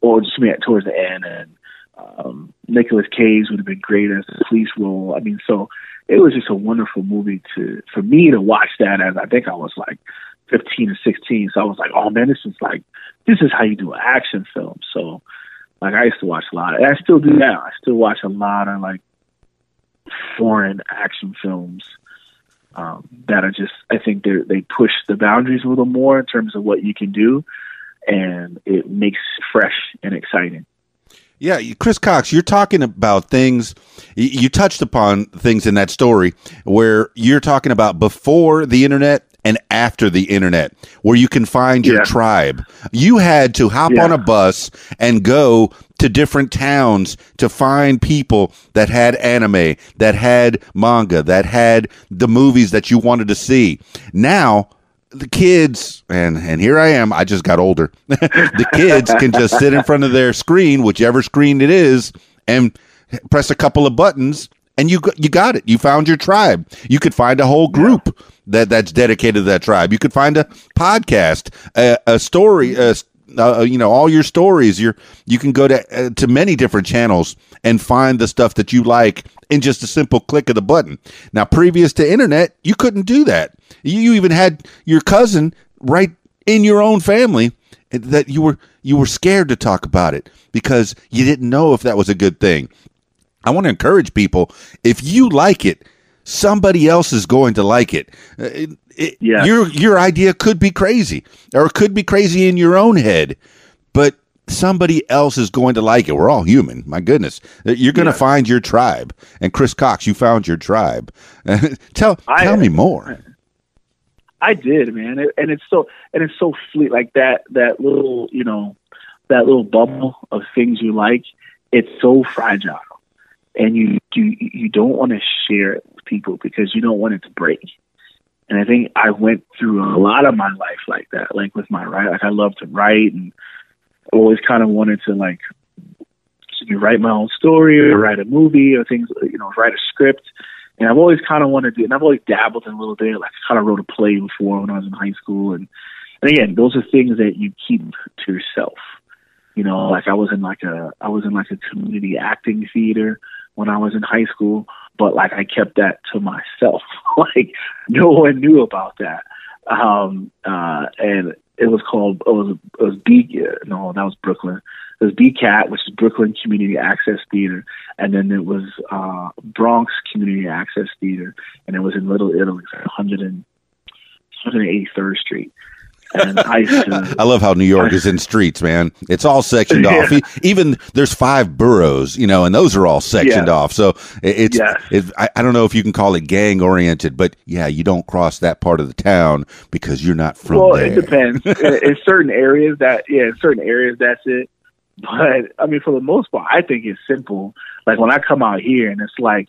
or just towards the end, and um, Nicolas Cage would have been great as the police role. I mean, so it was just a wonderful movie to for me to watch that as I think I was like fifteen or sixteen. So I was like, oh man, this is like, this is how you do an action film. So like I used to watch a lot, and I still do now. I still watch a lot of like foreign action films um, that are just, I think they they push the boundaries a little more in terms of what you can do, and it makes it fresh and exciting. Yeah, Chris Cox, you're talking about things, you touched upon things in that story where you're talking about before the internet and after the internet, where you can find your yeah. tribe. You had to hop yeah. on a bus and go to different towns to find people that had anime, that had manga, that had the movies that you wanted to see. Now, the kids, and, and here I am, I just got older. The kids can just sit in front of their screen, whichever screen it is, and press a couple of buttons, and you you got it. You found your tribe. You could find a whole group yeah. that, that's dedicated to that tribe. You could find a podcast, a, a story, a, Uh, you know, all your stories. You're you can go to uh, to many different channels and find the stuff that you like in just a simple click of the button. Now, previous to internet, you couldn't do that. You, you even had your cousin right in your own family that you were you were scared to talk about it because you didn't know if that was a good thing. I want to encourage people, if you like it, somebody else is going to like it. Uh, it It, yeah. Your your idea could be crazy, or it could be crazy in your own head, but somebody else is going to like it. We're all human. My goodness, you're going to yeah. find your tribe. And Chris Cox, you found your tribe. tell I, tell me more. I did, man, it, and it's so and it's so fleet like that. That little you know that little bubble of things you like. It's so fragile, and you you you don't want to share it with people because you don't want it to break. And I think I went through a lot of my life like that, like with my writing. Like I love to write, and I always kind of wanted to like write my own story or write a movie or things, you know, write a script. And I've always kind of wanted to, and I've always dabbled in a little bit. Like I kind of wrote a play before when I was in high school. And, and again, those are things that you keep to yourself. You know, like I was in like a, I was in like a community acting theater when I was in high school, but like I kept that to myself. Like no one knew about that. Um, uh, and it was called, it was, it was B, no, that was Brooklyn. It was B C A T, which is Brooklyn Community Access Theater. And then it was uh, Bronx Community Access Theater. And it was in Little Italy, one hundred eighty-third Street. And I, used to, I love how New York I, is in streets, man. It's all sectioned yeah. off. Even there's five boroughs, you know, and those are all sectioned yeah. off. So it's, yeah. it, I, I don't know if you can call it gang oriented, but yeah, you don't cross that part of the town because you're not from well, there. Well, it depends. in, in certain areas that, yeah, in certain areas that's it. But I mean, for the most part, I think it's simple. Like when I come out here and it's like,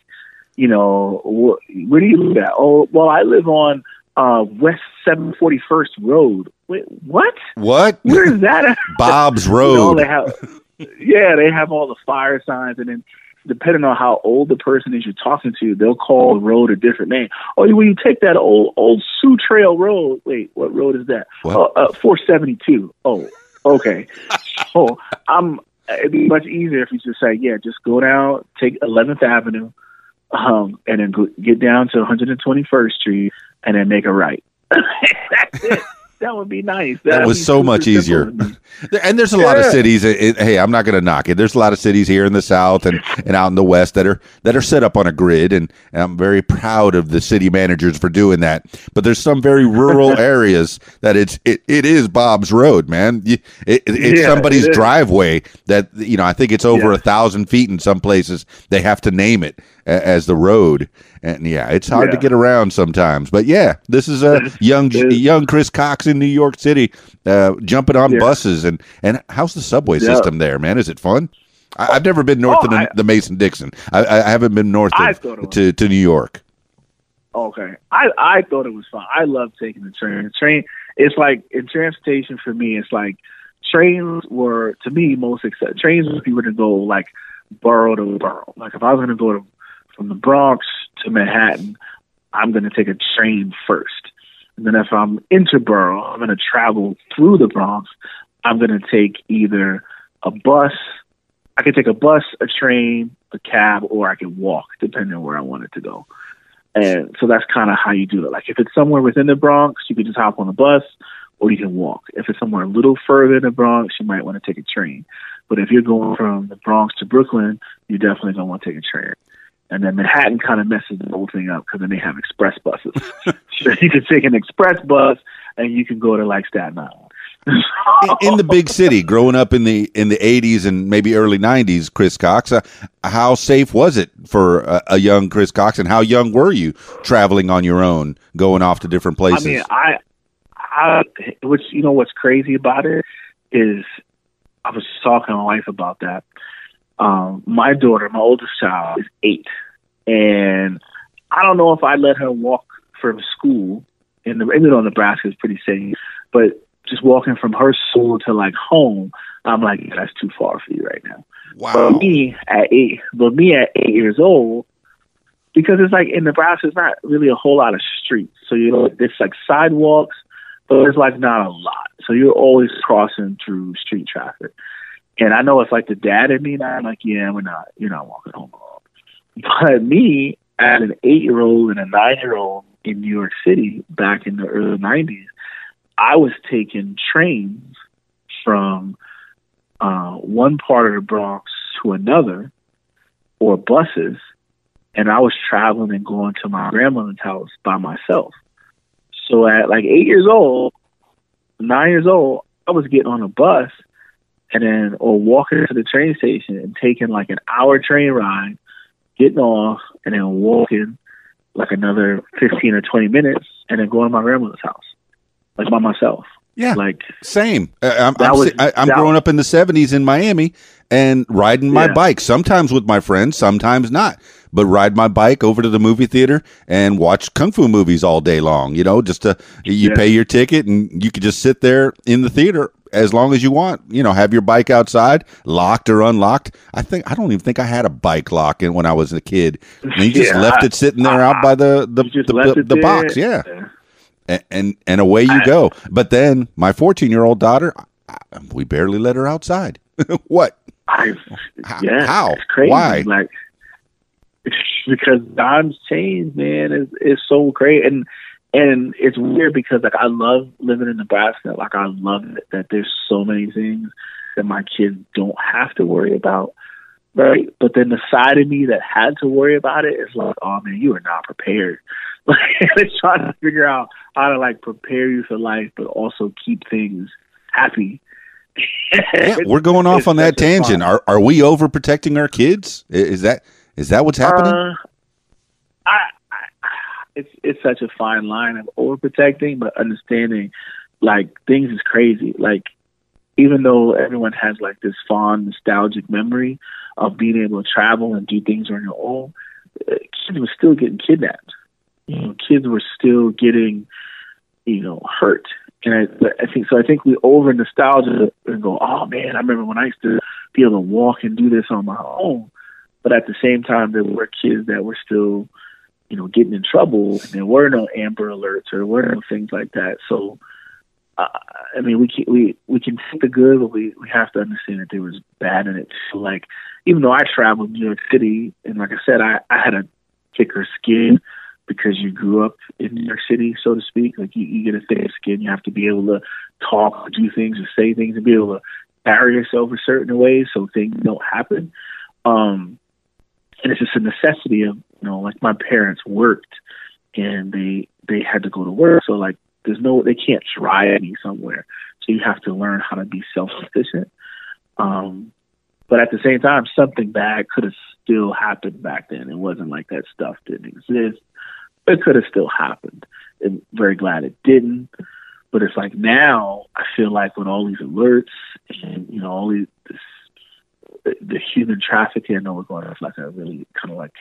you know, wh- where do you live at? Oh, well, I live on Uh, West seven forty-first Road. Wait, what? What? Where is that at? Bob's Road. You know, they have, yeah, they have all the fire signs, and then depending on how old the person is you're talking to, they'll call the road a different name. Oh, when you take that old old Sioux Trail Road, wait, what road is that? Uh, uh, four seventy-two. Oh, okay. oh, I'm. It'd be much easier if you just say, yeah, just go down, take eleventh Avenue, um, and then go, get down to one hundred twenty-first Street. And then make a right. That's it. That would be nice. That, that was so much easier. And there's a yeah. lot of cities. It, it, hey, I'm not going to knock it. There's a lot of cities here in the South and, and out in the West that are that are set up on a grid. And, and I'm very proud of the city managers for doing that. But there's some very rural areas that it's it, it is Bob's Road, man. It, it, it's yeah, somebody's it driveway that, you know, I think it's over a yeah. thousand feet in some places. They have to name it as the road. And yeah, it's hard yeah. to get around sometimes. But yeah, this is a young young Chris Cox in New York City, uh, jumping on yeah. buses. And, and how's the subway yeah. system there, man? Is it fun? I, I've never been north oh, of the, the Mason-Dixon. I, I haven't been north of, to, to New York. Okay. I, I thought it was fun. I love taking the train. The train, it's like, in transportation for me, it's like trains were, to me, most exciting. Trains were if you were to go like borough to borough. Like if I was going to go to from the Bronx to Manhattan, I'm going to take a train first. And then if I'm interborough, I'm going to travel through the Bronx. I'm going to take either a bus. I could take a bus, a train, a cab, or I could walk, depending on where I wanted to go. And so that's kind of how you do it. Like if it's somewhere within the Bronx, you could just hop on a bus or you can walk. If it's somewhere a little further in the Bronx, you might want to take a train. But if you're going from the Bronx to Brooklyn, you definitely don't want to take a train. And then Manhattan kind of messes the whole thing up because then they have express buses. So you can take an express bus and you can go to like Staten Island. in, in the big city, growing up in the in the eighties and maybe early nineties, Chris Cox, uh, how safe was it for a, a young Chris Cox, and how young were you traveling on your own, going off to different places? I mean, I, I which you know what's crazy about it is, I was talking to my wife about that. Um, my daughter, my oldest child, is eight, and I don't know if I let her walk from school. In the Indiana, Nebraska is pretty safe, but just walking from her school to like home, I'm like, yeah, that's too far for you right now. Wow. But me at eight, but me at eight years old, because it's like in Nebraska, it's not really a whole lot of streets. So you know, it's like sidewalks, but there's like not a lot. So you're always crossing through street traffic. And I know it's like the dad in me, and I'm like, yeah, we're not, you're not walking home at all. But me as an eight year old and a nine year old in New York City back in the early nineties, I was taking trains from uh, one part of the Bronx to another, or buses, and I was traveling and going to my grandmother's house by myself. So at like eight years old, nine years old, I was getting on a bus and then or walking to the train station and taking like an hour train ride, getting off, and then walking like another fifteen or twenty minutes, and then going to my grandmother's house. Like by myself. Yeah. Like same. I'm, I'm, was, I, I'm growing was, up in the seventies in Miami and riding my yeah. bike, sometimes with my friends, sometimes not, but ride my bike over to the movie theater and watch Kung Fu movies all day long. You know, just to, you yeah. pay your ticket and you could just sit there in the theater as long as you want, you know, have your bike outside, locked or unlocked. I think, I don't even think I had a bike lock in when I was a kid. And you just yeah, left I, it sitting there I, out by the, the, the, the, the box. Yeah. yeah. And, and and away you I, go. But then my fourteen-year-old daughter, I, we barely let her outside. What? I, how? Yeah, how? It's crazy. Why? Like, it's because times change, man. It's, it's so crazy. And and it's weird because like I love living in Nebraska. Like I love it, that there's so many things that my kids don't have to worry about. Right? But then the side of me that had to worry about it is like, oh, man, you are not prepared. Like, it's trying to figure out how to, like, prepare you for life, but also keep things happy. Yeah, we're going off on that tangent. Are are we overprotecting our kids? Is that is that what's happening? Uh, I, I, it's, it's such a fine line of overprotecting, but understanding, like, things is crazy. Like, even though everyone has, like, this fond, nostalgic memory of being able to travel and do things on your own, kids were still getting kidnapped. You know, kids were still getting, you know, hurt. And I, I think so. I think we over nostalgia and go, oh man, I remember when I used to be able to walk and do this on my own. But at the same time, there were kids that were still, you know, getting in trouble, and there were no Amber Alerts or there were no things like that. So, uh, I mean, we can we we can see the good, but we we have to understand that there was bad in it. So, like, even though I traveled New York City, and like I said, I I had a thicker skin. Because you grew up in New York City, so to speak, like you, you get a thick skin, you have to be able to talk, do things, and say things, and be able to carry yourself a certain way so things don't happen. Um, and it's just a necessity of, you know, like my parents worked and they they had to go to work, so like there's no they can't drive me somewhere, so you have to learn how to be self-sufficient. Um, but at the same time, something bad could have still happened back then. It wasn't like that stuff didn't exist. It could have still happened. I'm very glad it didn't. But it's like now I feel like with all these alerts and, you know, all these, this, the human trafficking, I know we're going off like a really kind of like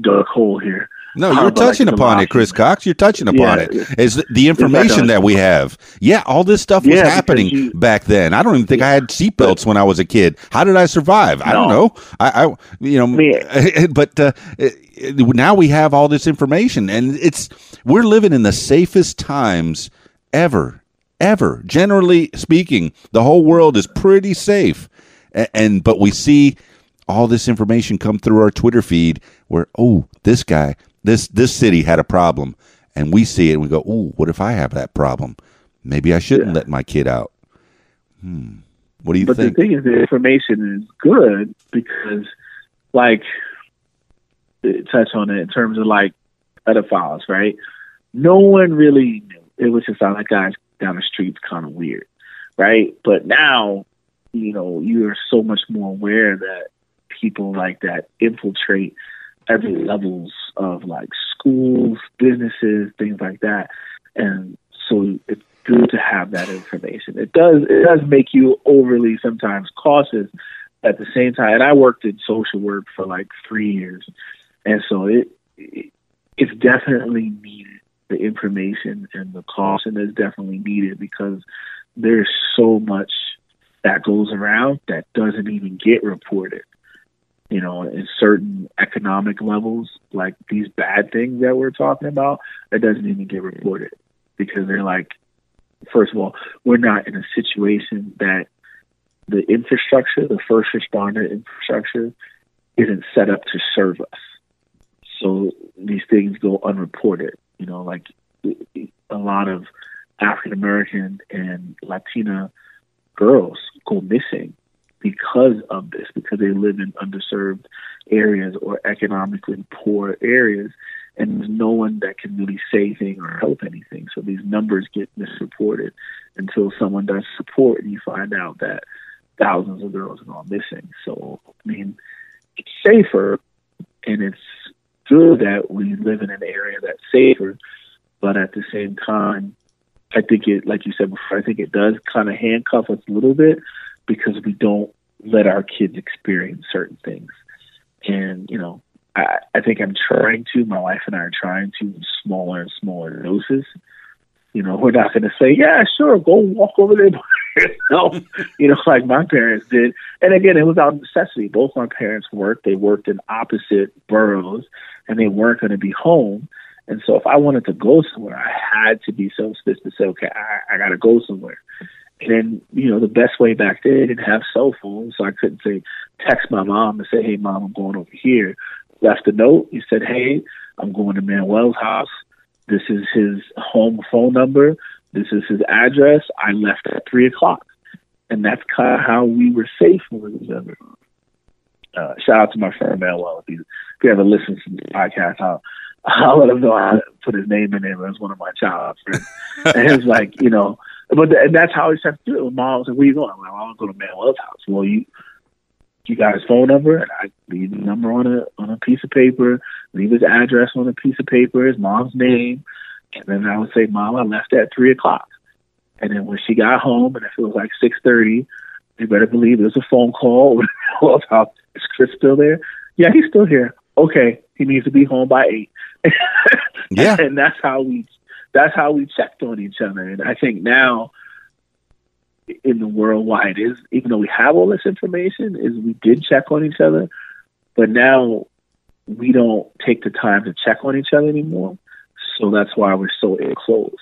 dark hole here. No, you're touching like upon it, Chris Cox. You're touching upon yeah, it. It's the information that we have. Yeah, all this stuff was yeah, happening you, back then. I don't even think yeah. I had seatbelts when I was a kid. How did I survive? No. I don't know. I, I you know, Man. but uh, now we have all this information, and it's we're living in the safest times ever, ever. Generally speaking, the whole world is pretty safe, and, and but we see all this information come through our Twitter feed where, oh, this guy, this this city had a problem. And we see it and we go, oh, what if I have that problem? Maybe I shouldn't yeah. let my kid out. Hmm. What do you but think? But the thing is, the information is good because, like, touch on it in terms of like pedophiles, right? No one really knew. It was just like, that guy's down the street's kind of weird, right? But now, you know, you are so much more aware that people like that infiltrate every levels of like schools, businesses, things like that. And so it's good to have that information. It does, it does make you overly sometimes cautious at the same time. And I worked in social work for like three years. And so it, it it's definitely needed. The information and the caution is definitely needed because there's so much that goes around that doesn't even get reported. You know, in certain economic levels, like these bad things that we're talking about, that doesn't even get reported because they're like, first of all, we're not in a situation that the infrastructure, the first responder infrastructure, isn't set up to serve us. So these things go unreported. You know, like a lot of African American and Latina girls go missing because of this, because they live in underserved areas or economically poor areas, and there's no one that can really say anything or help anything. So these numbers get misreported until someone does support and you find out that thousands of girls are gone missing. So, I mean, it's safer and it's good that we live in an area that's safer, but at the same time, I think it, like you said before, I think it does kind of handcuff us a little bit because we don't let our kids experience certain things. And, you know, I, I think I'm trying to, my wife and I are trying to, in smaller and smaller doses. You know, we're not going to say, yeah, sure, go walk over there by yourself, you know, like my parents did. And again, it was out of necessity. Both my parents worked. They worked in opposite boroughs, and they weren't going to be home. And so if I wanted to go somewhere, I had to be self-sufficient to say, okay, I, I got to go somewhere. And then, you know, the best way back then, I didn't have cell phones, so I couldn't say, text my mom and say, hey, Mom, I'm going over here. Left a note. He said, hey, I'm going to Manuel's house. This is his home phone number. This is his address. I left at three o'clock. And that's kind of how we were safe with each other. Uh, shout out to my friend Manuel. If you ever listen to the podcast, I'll, I'll let him know I put his name in there. It was one of my child friends. And it was like, you know, but the, and that's how he said, to do it. Mom was like, where you going? I'm like, I'll go to Manuel's house. Well, you, you got his phone number, and I leave the number on a on a piece of paper, leave his address on a piece of paper, his mom's name, and then I would say, Mom, I left at three o'clock. And then when she got home, and if it was like six thirty, you better believe there's a phone call. Is Chris still there? Yeah, he's still here. Okay, he needs to be home by eight. Yeah, and that's how we that's how we checked on each other. And I think now, in the world wide is, even though we have all this information, is we did check on each other, but now we don't take the time to check on each other anymore. So that's why we're so enclosed,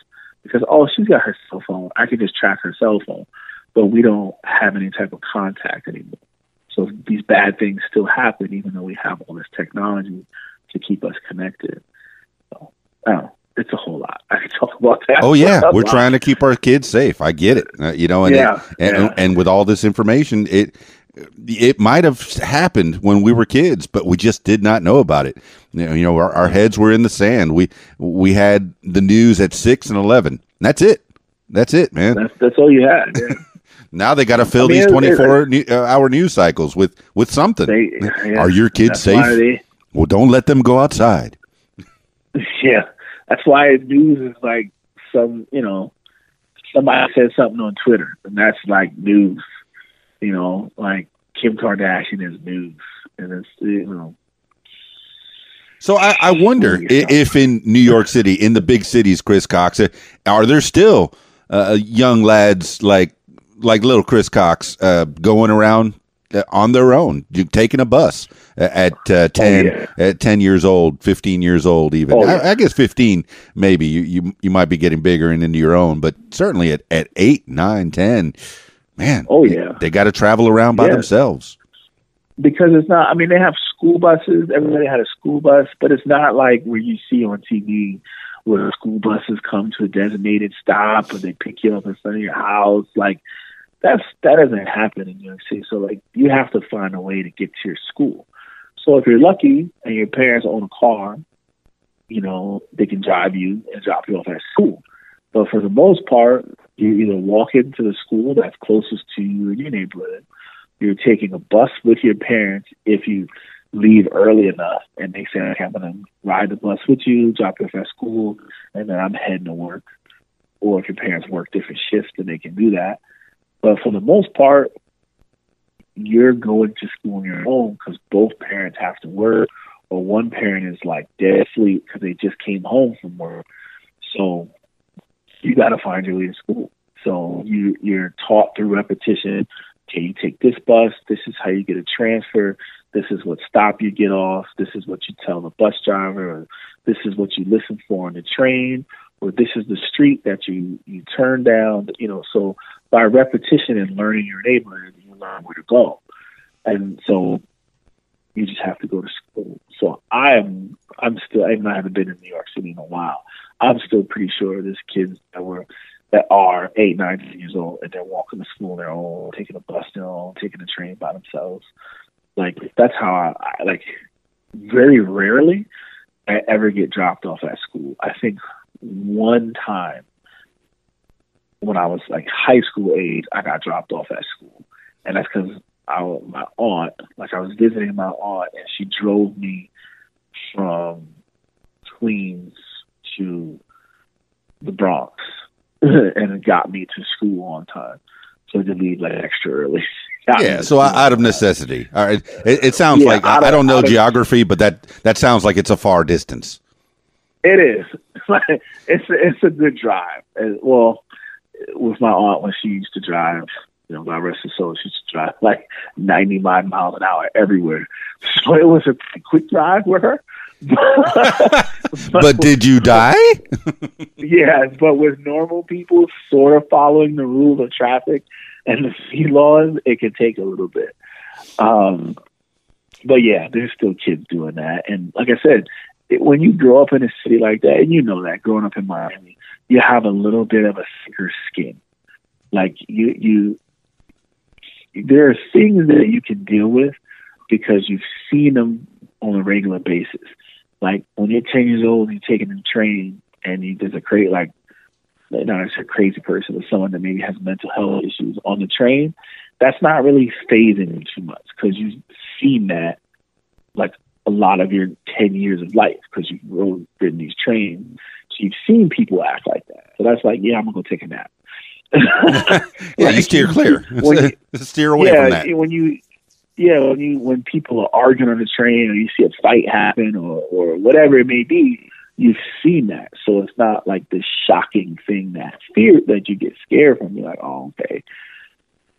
because, oh, she's got her cell phone, I can just track her cell phone, but we don't have any type of contact anymore. So these bad things still happen, even though we have all this technology to keep us connected. So, I don't know. It's a whole lot. I can talk about that. Oh yeah, we're lot. trying to keep our kids safe. I get it, uh, you know. And yeah, it, and, yeah. And, and with all this information, it it might have happened when we were kids, but we just did not know about it. You know, you know, our, our heads were in the sand. We we had the news at six and eleven. That's it. That's it, man. That's, that's all you had. Yeah. Now they got to fill I mean, these twenty-four like, hour news cycles with with something. They, yeah, Are your kids safe? They, well, don't let them go outside. Yeah. That's why news is like some, you know, somebody said something on Twitter, and that's like news, you know, like Kim Kardashian is news. And it's, you know. So I, I wonder if, if in New York City, in the big cities, Chris Cox, are there still uh, young lads like like little Chris Cox uh, going around on their own, taking a bus at uh, ten, oh, yeah. at ten years old, fifteen years old, even. Oh, yeah. I, I guess fifteen, maybe you, you you might be getting bigger and into your own, but certainly at, at eight, nine, ten, man. Oh yeah, they, they got to travel around by yeah. themselves because it's not. I mean, they have school buses. Everybody had a school bus, but it's not like where you see on T V where school buses come to a designated stop or they pick you up in front of your house, like. That's, that doesn't happen in New York City. So, like, you have to find a way to get to your school. So if you're lucky and your parents own a car, you know, they can drive you and drop you off at school. But for the most part, you either walk into the school that's closest to you in your neighborhood, you're taking a bus with your parents if you leave early enough and they say, I'm having to ride the bus with you, drop you off at school, and then I'm heading to work. Or if your parents work different shifts, then they can do that. But for the most part, you're going to school on your own because both parents have to work, or one parent is like dead asleep because they just came home from work. So you got to find your way to school. So you, you're taught through repetition. Okay, you take this bus. This is how you get a transfer. This is what stop you get off. This is what you tell the bus driver. Or this is what you listen for on the train. Or this is the street that you, you turn down. You know, so by repetition and learning your neighborhood, you learn where to go. And so you just have to go to school. So I'm I'm still, even though I haven't been in New York City in a while, I'm still pretty sure there's kids that were that are eight, nine years old and they're walking to school on their own, taking a bus on their own, taking a train by themselves. Like, that's how I, I like, very rarely I ever get dropped off at school. I think one time when I was like high school age, I got dropped off at school. And that's because I, my aunt, like I was visiting my aunt and she drove me from Queens to the Bronx and it got me to school on time. So I did leave like extra early. Yeah, so out of necessity. All right. It, it sounds yeah, like, I, of, I don't know geography, of, but that, that sounds like it's a far distance. It is. it's, a, it's a good drive. And, well, with my aunt, when she used to drive, you know, my rest of soul, she used to drive like ninety-five miles an hour everywhere. So it was a quick drive with her. but, but did you die? Yeah, but with normal people sort of following the rules of traffic and the speed laws, it can take a little bit. Um, but yeah, there's still kids doing that. And like I said, it, when you grow up in a city like that, and you know that growing up in Miami, you have a little bit of a thicker skin. Like you, you, there are things that you can deal with because you've seen them on a regular basis. Like when you're ten years old, you're taking the train and you, there's a crazy, like, not a crazy person, but someone that maybe has mental health issues on the train. That's not really phasing you too much because you've seen that like a lot of your ten years of life because you've really ridden these trains. So you've seen people act like that. So that's like, yeah, I'm gonna go take a nap. Yeah, you steer clear. You, steer away yeah, from that. When you, yeah, when you when people are arguing on the train, or you see a fight happen, or or whatever it may be, you've seen that. So it's not like this shocking thing that fear that you get scared from. You're like, oh, okay,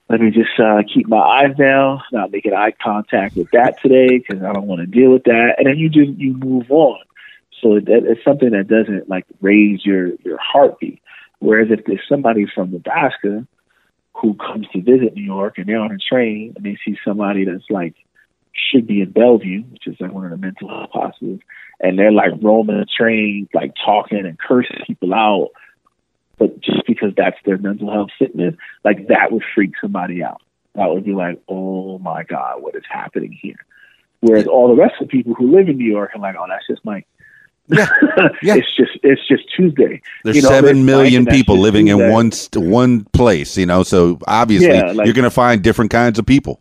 let me just uh, keep my eyes down, not making eye contact with that today because I don't want to deal with that. And then you just you move on. So it, it's something that doesn't like raise your your heartbeat. Whereas if there's somebody from Nebraska who comes to visit New York and they're on a train and they see somebody that's like should be in Bellevue, which is like one of the mental health hospitals, and they're like roaming the train, like talking and cursing people out, but just because that's their mental health sickness, like that would freak somebody out. That would be like, oh my God, what is happening here? Whereas all the rest of the people who live in New York are like, oh, that's just Mike. Yeah. Yeah. It's just it's just Tuesday. There's you know, seven there's million people living Tuesday. in one one place, you know. So obviously, yeah, like, you're going to find different kinds of people.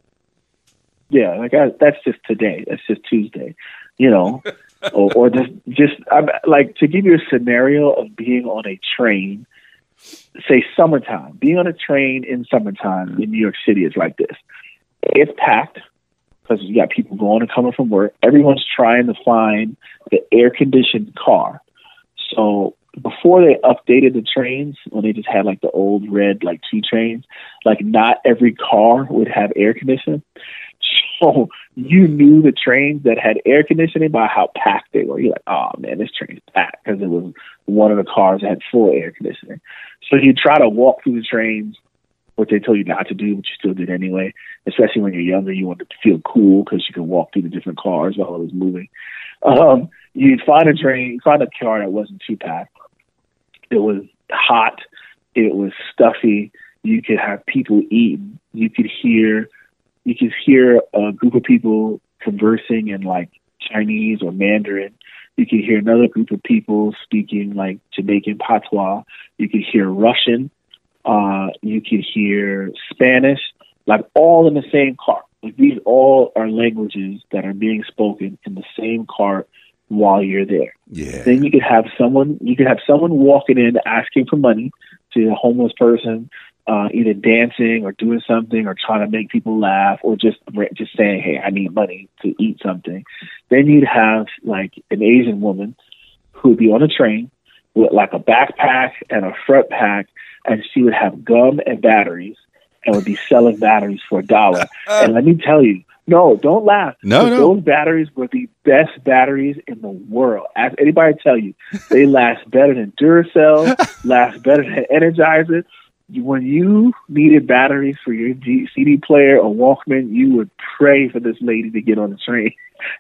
Yeah, like I, that's just today. That's just Tuesday, you know. or, or just just I'm, like to give you a scenario of being on a train. Say summertime. Being on a train in summertime in New York City is like this. It's packed. Because you got people going and coming from work. Everyone's trying to find the air-conditioned car. So before they updated the trains, when they just had like the old red like two trains, like not every car would have air conditioning. So you knew the trains that had air conditioning by how packed they were. You're like, oh man, this train's packed because it was one of the cars that had full air conditioning. So you try to walk through the trains. What they told you not to do, but you still did anyway. Especially when you're younger, you want to feel cool because you can walk through the different cars while it was moving. Um, you'd find a train, find a car that wasn't too packed. It was hot. It was stuffy. You could have people eating. You could hear, you could hear a group of people conversing in like Chinese or Mandarin. You could hear another group of people speaking like Jamaican patois. You could hear Russian. Uh, you could hear Spanish, like all in the same car. Like these all are languages that are being spoken in the same car while you're there. Yeah. Then you could have someone, you could have someone walking in asking for money to a homeless person, uh, either dancing or doing something or trying to make people laugh or just just saying, hey, I need money to eat something. Then you'd have like an Asian woman who would be on a train with like a backpack and a front pack, and she would have gum and batteries and would be selling batteries for a dollar. And let me tell you, no, don't laugh. No, no. Those batteries were the best batteries in the world. Ask anybody tell you, they last better than Duracell, last better than Energizer. When you needed batteries for your C D player or Walkman, you would pray for this lady to get on the train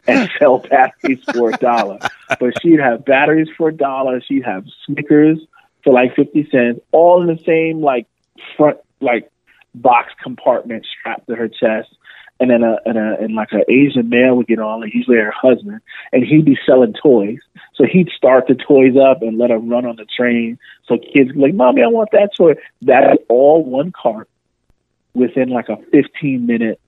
and sell batteries for a dollar. But she'd have batteries for a dollar. She'd have Snickers for like fifty cents, all in the same like front, like box compartment strapped to her chest. And then a, and a and like an Asian male would get on, like usually her husband, and he'd be selling toys. So he'd start the toys up and let them run on the train. So kids would be like, Mommy, I want that toy. That is all one cart within like a fifteen minute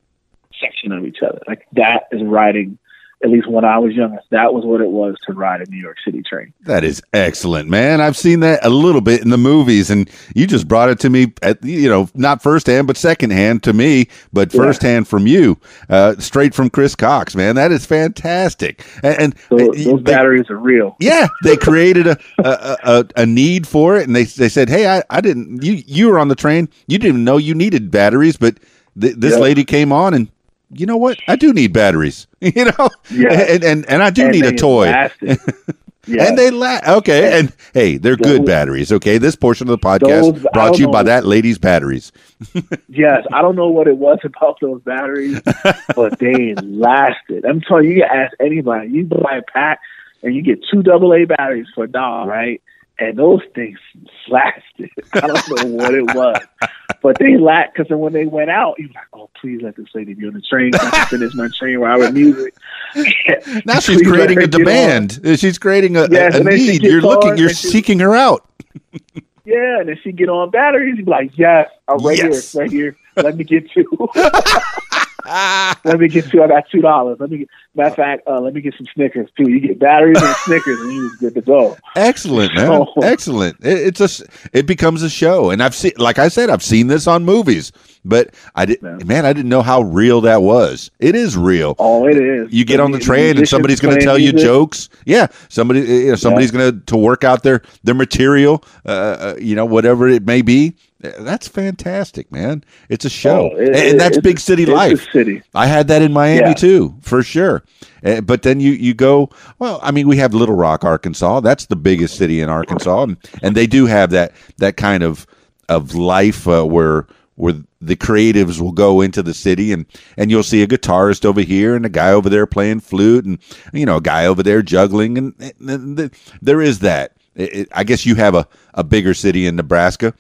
section of each other. Like that is riding, at least when I was young, that was what it was to ride a New York City train. That is excellent, man. I've seen that a little bit in the movies, and you just brought it to me, at, you know, not firsthand, but secondhand to me, but yeah. firsthand from you, uh, straight from Chris Cox, man. That is fantastic. And, and so those they, batteries are real. Yeah. They created a, a, a, a need for it. And they, they said, hey, I, I didn't, you, you were on the train. You didn't know you needed batteries, but th- this yeah. lady came on and, you know what? I do need batteries, you know, yeah. and, and and I do and need a toy. Yeah. And they last. Okay. And, and hey, they're those, good batteries. Okay. This portion of the podcast those, brought you know. by that lady's batteries. Yes. I don't know what it was about those batteries, but they lasted. I'm telling you, you can ask anybody. You buy a pack and you get two double A batteries for a dollar, right? And those things lasted. I don't know what it was, but they lacked because when they went out, he was like, oh, please let this lady be on the train. I can finish my train ride with music. Now she's creating a demand. She's creating a, yes, a, a need. You're looking, you're seeking her out. Yeah, and then she'd get on batteries. He'd be like, yes, I'm right yes. here, right here. Let me get you. Let me get you. I got two dollars. Let me get, matter of fact, uh, let me get some Snickers too. You get batteries and Snickers, and you're good to go. Excellent, man. So, excellent. It, it's a. It becomes a show, and I've seen, like I said, I've seen this on movies, but I didn't. Man. man, I didn't know how real that was. It is real. Oh, it is. You get I mean, on the train, and somebody's going to tell music. you jokes. Yeah, somebody. You know, somebody's yeah. going to to work out their their material. Uh, you know, whatever it may be. That's fantastic, man. It's a show. Oh, it, and that's big city life. City. I had that in Miami, yeah. too, for sure. Uh, but then you, you go, well, I mean, we have Little Rock, Arkansas. That's the biggest city in Arkansas. And, and they do have that that kind of of life uh, where where the creatives will go into the city, and, and you'll see a guitarist over here and a guy over there playing flute and, you know, a guy over there juggling. And, and, and the, there is that. It, it, I guess you have a, a bigger city in Nebraska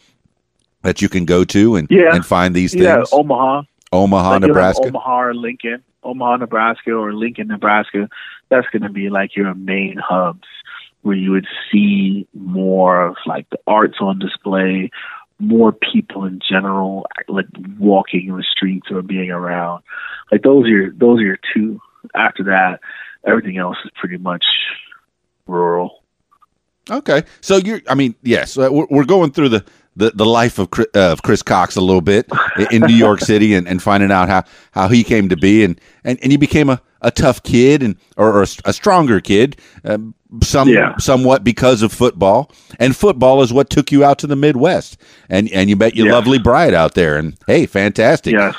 that you can go to and, yeah. and find these things. Yeah, Omaha. Omaha, like Nebraska. Omaha or Lincoln. Omaha, Nebraska or Lincoln, Nebraska. That's going to be like your main hubs where you would see more of like the arts on display, more people in general, like walking in the streets or being around. Like those are your, those are your two. After that, everything else is pretty much rural. Okay. So you're, I mean, yes, we're, we're going through the, The, the life of Chris, uh, of Chris Cox a little bit in New York City and, and finding out how, how he came to be. And, and, and he became a, a tough kid and or, or a, a stronger kid, uh, some yeah. somewhat because of football. And football is what took you out to the Midwest. And and you met your yeah. lovely bride out there. And, hey, fantastic. Yes.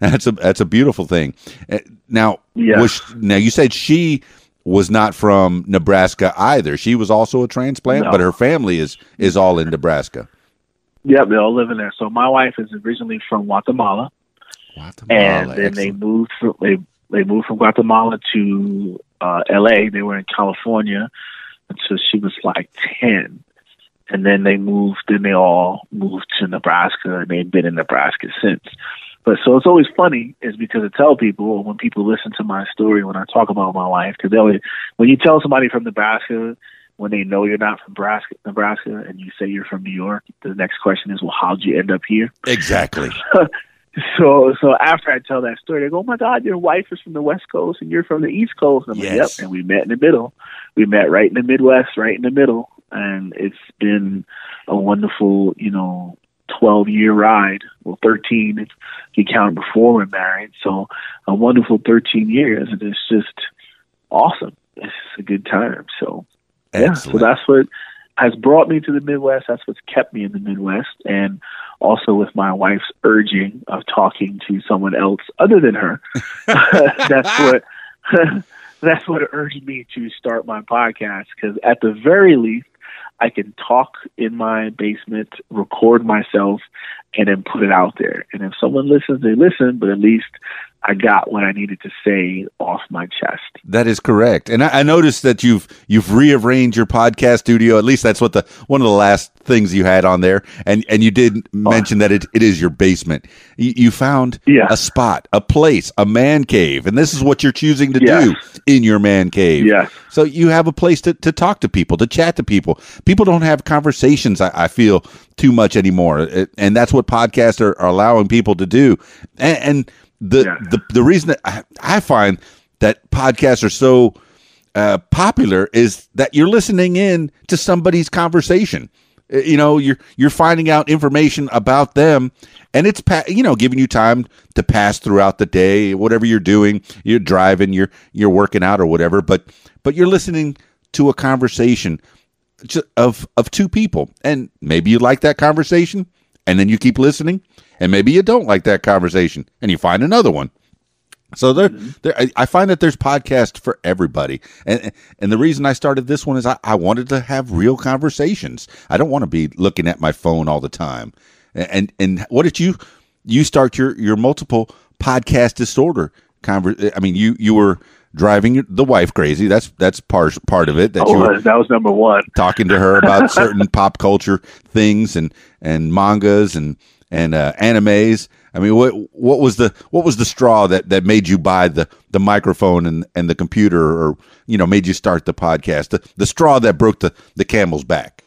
that's, a, that's a beautiful thing. Uh, now, yes. was she, now, you said she was not from Nebraska either. She was also a transplant, no. but her family is is all in Nebraska. Yep, they all live in there. So my wife is originally from Guatemala, Guatemala and then excellent. they moved from they they moved from Guatemala to uh, L A. They were in California until she was like ten, and then they moved. Then they all moved to Nebraska, and they've been in Nebraska since. But so it's always funny is because I tell people when people listen to my story, when I talk about my life, because they always, when you tell somebody from Nebraska, when they know you're not from Nebraska, Nebraska, and you say you're from New York, the next question is, well, how'd you end up here? Exactly. So so after I tell that story, they go, oh, my God, your wife is from the West Coast and you're from the East Coast. And I'm yes. like, yep, and we met in the middle. We met right in the Midwest, right in the middle. And it's been a wonderful, you know, twelve-year ride. Well, thirteen, if you count before we're married. So a wonderful thirteen years. And it's just awesome. It's just a good time. So, excellent. Yeah, so that's what has brought me to the Midwest. That's what's kept me in the Midwest. And also with my wife's urging of talking to someone else other than her, that's what that's what urged me to start my podcast, because at the very least, I can talk in my basement, record myself, and then put it out there. And if someone listens, they listen, but at least I got what I needed to say off my chest. That is correct. And I, I noticed that you've you've rearranged your podcast studio. At least that's what the one of the last things you had on there. And and you did mention oh. that it, it is your basement. You, you found yeah. a spot, a place, a man cave. And this is what you're choosing to yes. do in your man cave. Yes. So you have a place to, to talk to people, to chat to people. People don't have conversations, I, I feel, too much anymore. And that's what podcasts are, are allowing people to do. And, and The, yeah. the the reason that I, I find that podcasts are so uh, popular is that you're listening in to somebody's conversation. You know, you're you're finding out information about them, and it's pa- you know giving you time to pass throughout the day, whatever you're doing, you're driving, you're you're working out or whatever. But but you're listening to a conversation of of two people, and maybe you like that conversation, and then you keep listening. And maybe you don't like that conversation, and you find another one. So there, mm-hmm. there, I find that there's podcasts for everybody. And and the reason I started this one is I, I wanted to have real conversations. I don't want to be looking at my phone all the time. And and what did you you start your, your multiple podcast disorder? Conver- I mean, you you were driving the wife crazy. That's that's part part of it. That, oh, you that was number one. Talking to her about certain pop culture things and and mangas and. And uh, animes. I mean, what what was the what was the straw that, that made you buy the, the microphone and, and the computer, or you know, made you start the podcast? The, the straw that broke the, the camel's back.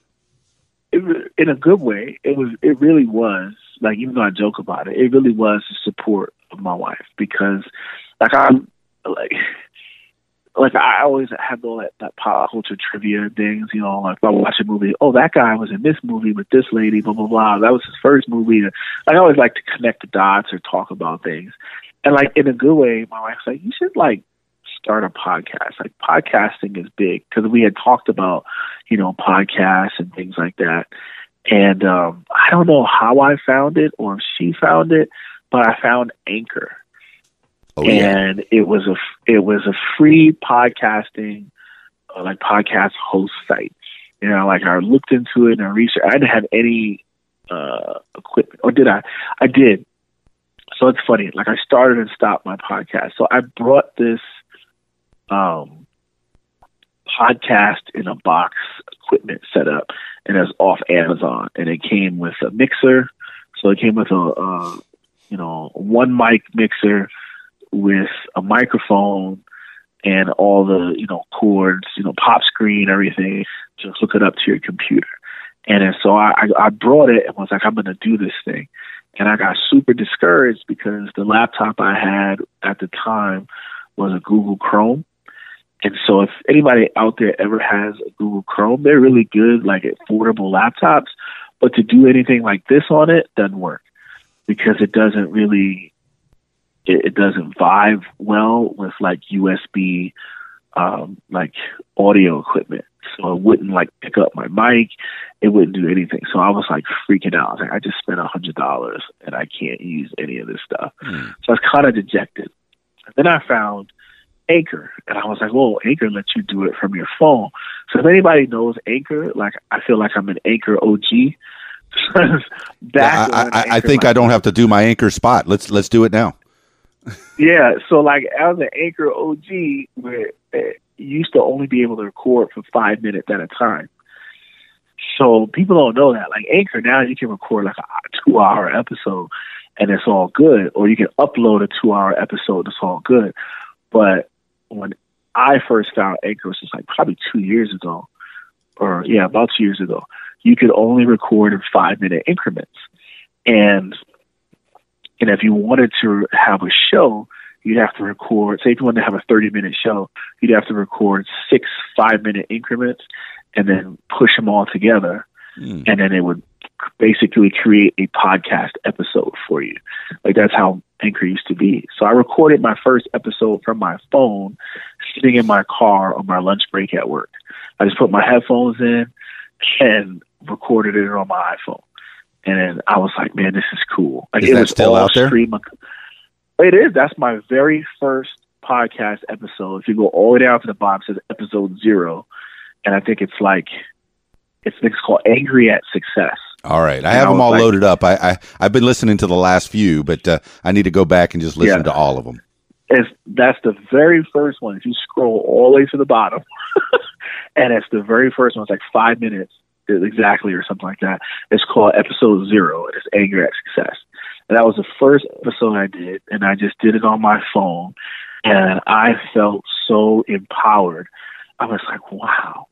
It, in a good way, it was. It really was. Like, even though I joke about it, it really was the support of my wife, because like I'm like. Like, I always have all that, that pop culture trivia things, you know, like, if I watch a movie, oh, that guy was in this movie with this lady, blah, blah, blah. That was his first movie. I always like to connect the dots or talk about things. And, like, in a good way, my wife's like, you should, like, start a podcast. Like, podcasting is big, because we had talked about, you know, podcasts and things like that. And um, I don't know how I found it or if she found it, but I found Anchor. Oh, yeah. And it was a it was a free podcasting, uh, like podcast host site. You know, like I looked into it and I researched. I didn't have any uh, equipment, or did I? I did. So it's funny. Like, I started and stopped my podcast. So I brought this um, podcast in a box equipment set up, and it was off Amazon, and it came with a mixer. So it came with a uh, you know one mic mixer, with a microphone and all the, you know, cords, you know, pop screen, everything. Just hook it up to your computer. And, and so I, I brought it and was like, I'm going to do this thing. And I got super discouraged because the laptop I had at the time was a Google Chrome. And so if anybody out there ever has a Google Chrome, they're really good, like affordable laptops. But to do anything like this on it doesn't work, because it doesn't really... it doesn't vibe well with like U S B, um, like audio equipment. So it wouldn't like pick up my mic. It wouldn't do anything. So I was like freaking out. I was like, I just spent a hundred dollars and I can't use any of this stuff. Mm. So I was kind of dejected. And then I found Anchor, and I was like, well, Anchor lets you do it from your phone. So if anybody knows Anchor, like, I feel like I'm an Anchor O G. Back yeah, I, I, I think I don't have to do my Anchor spot. Let's, let's do it now. Yeah, so like as an Anchor O G, where you used to only be able to record for five minutes at a time. So people don't know that. Like Anchor, now you can record like a two-hour episode. and it's all good, or you can upload a two-hour episode, it's all good. But when I first found Anchor, which was like probably two years ago, or yeah, about two years ago, you could only record in five-minute increments. And and if you wanted to have a show, you'd have to record, say if you wanted to have a thirty-minute show, you'd have to record six five-minute increments and then push them all together. Mm. And then it would basically create a podcast episode for you. Like, that's how Anchor used to be. So I recorded my first episode from my phone, sitting in my car on my lunch break at work. I just put my headphones in and recorded it on my iPhone. And then I was like, man, this is cool. Like, is it that was still out there? Stream- it is. That's my very first podcast episode. If you go all the way down to the bottom, it says episode zero. And I think it's like, it's, it's called Angry at Success. All right. I and have I them all like, loaded up. I, I, I've been listening to the last few, but uh, I need to go back and just listen yeah. to all of them. It's, that's the very first one. If you scroll all the way to the bottom, and it's the very first one. It's like five minutes exactly or something like that. It's called episode zero. And it's Anger at Success. And that was the first episode I did. And I just did it on my phone. And I felt so empowered. I was like, wow,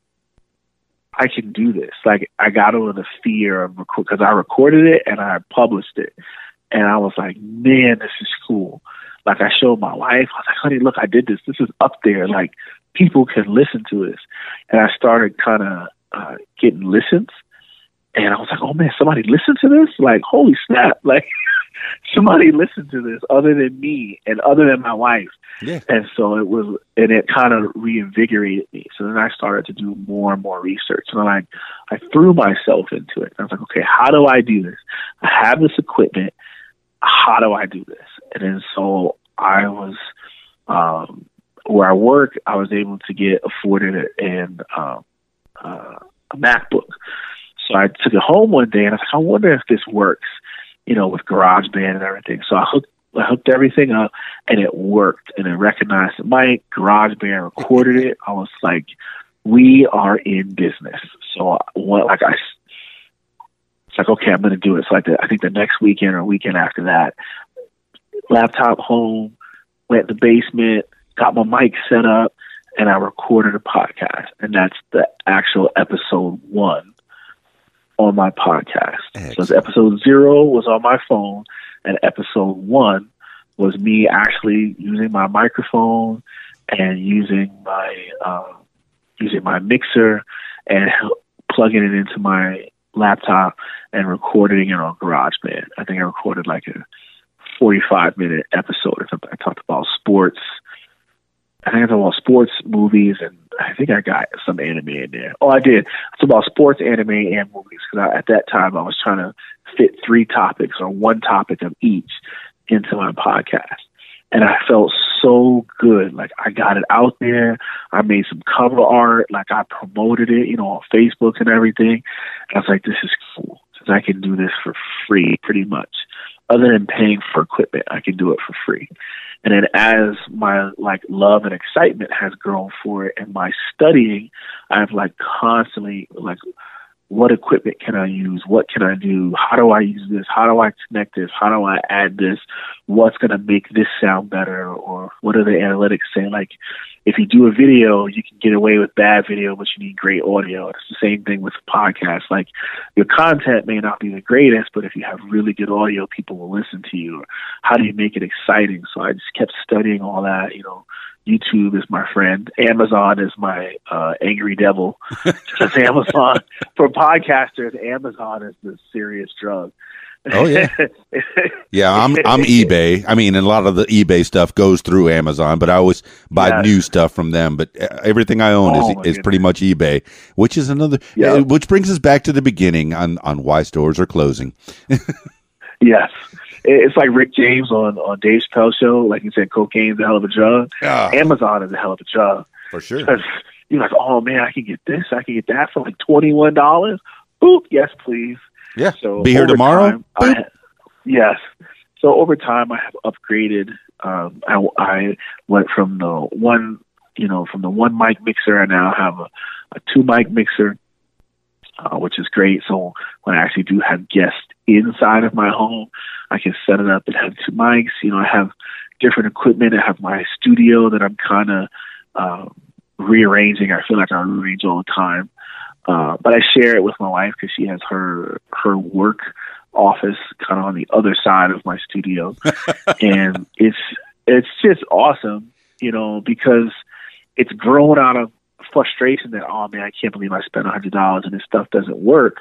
I can do this. Like, I got over the fear of record, because I recorded it and I published it. And I was like, man, this is cool. Like, I showed my wife. I was like, honey, look, I did this. This is up there. Like, people can listen to this. And I started kind of uh, getting listens. And I was like, oh, man, somebody listened to this? Like, holy snap. Like, somebody listened to this other than me and other than my wife. Yeah. And so it was, and it kind of reinvigorated me. So then I started to do more and more research. And I, I threw myself into it. I was like, okay, how do I do this? I have this equipment. How do I do this? And then so I was, um, where I work, I was able to get afforded an, um, uh, a MacBook. So I took it home one day and I was like, I wonder if this works, you know, with GarageBand and everything. So I hooked, I hooked everything up and it worked, and it recognized my GarageBand, recorded it. I was like, we are in business. So I went, like I, it's like, okay, I'm going to do it. So I, did, I think the next weekend or weekend after that, laptop home, went to the basement, got my mic set up, and I recorded a podcast. And that's the actual episode one on my podcast. Excellent. So episode zero was on my phone, and episode one was me actually using my microphone and using my uh, using my mixer and plugging it into my laptop and recording it on GarageBand. I think I recorded like a forty-five minute episode or something. I talked about sports. I think I talked about sports, movies, and I think I got some anime in there. Oh, I did. It's about sports, anime, and movies, because at that time I was trying to fit three topics or one topic of each into my podcast. And I felt so good. Like, I got it out there. I made some cover art. Like, I promoted it, you know, on Facebook and everything. And I was like, this is cool. Since I can do this for free, pretty much. Other than paying for equipment, I can do it for free. And then as my, like, love and excitement has grown for it and my studying, I've, like, constantly, like, what equipment can I use? What can I do? How do I use this? How do I connect this? How do I add this? What's going to make this sound better? Or what are the analytics saying? Like, if you do a video, you can get away with bad video, but you need great audio. It's the same thing with podcasts. Like, your content may not be the greatest, but if you have really good audio, people will listen to you. Or how do you make it exciting? So I just kept studying all that. You know, YouTube is my friend. Amazon is my uh, angry devil. Because Amazon, for podcasters, Amazon is the serious drug. Oh yeah, yeah. I'm I'm eBay. I mean, and a lot of the eBay stuff goes through Amazon, but I always buy yes. new stuff from them. But everything I own oh, is is pretty much eBay, which is another. Yep. Uh, which brings us back to the beginning on on why stores are closing. Yes, it's like Rick James on on Dave Chappelle's show. Like you said, cocaine's a hell of a drug. Uh, Amazon is a hell of a drug for sure. You're like, oh man, I can get this, I can get that for like twenty one dollars. Boop, yes, please. Yeah. So be here tomorrow. Time, I, yes. So over time, I have upgraded. Um, I, I went from the one, you know, from the one mic mixer. I now have a, a two mic mixer, uh, which is great. So when I actually do have guests inside of my home, I can set it up and have two mics. You know, I have different equipment. I have my studio that I'm kind of um, rearranging. I feel like I rearrange all the time. Uh, but I share it with my wife because she has her her work office kind of on the other side of my studio. And it's it's just awesome, you know, because it's grown out of frustration that, oh, man, I can't believe I spent one hundred dollars and this stuff doesn't work,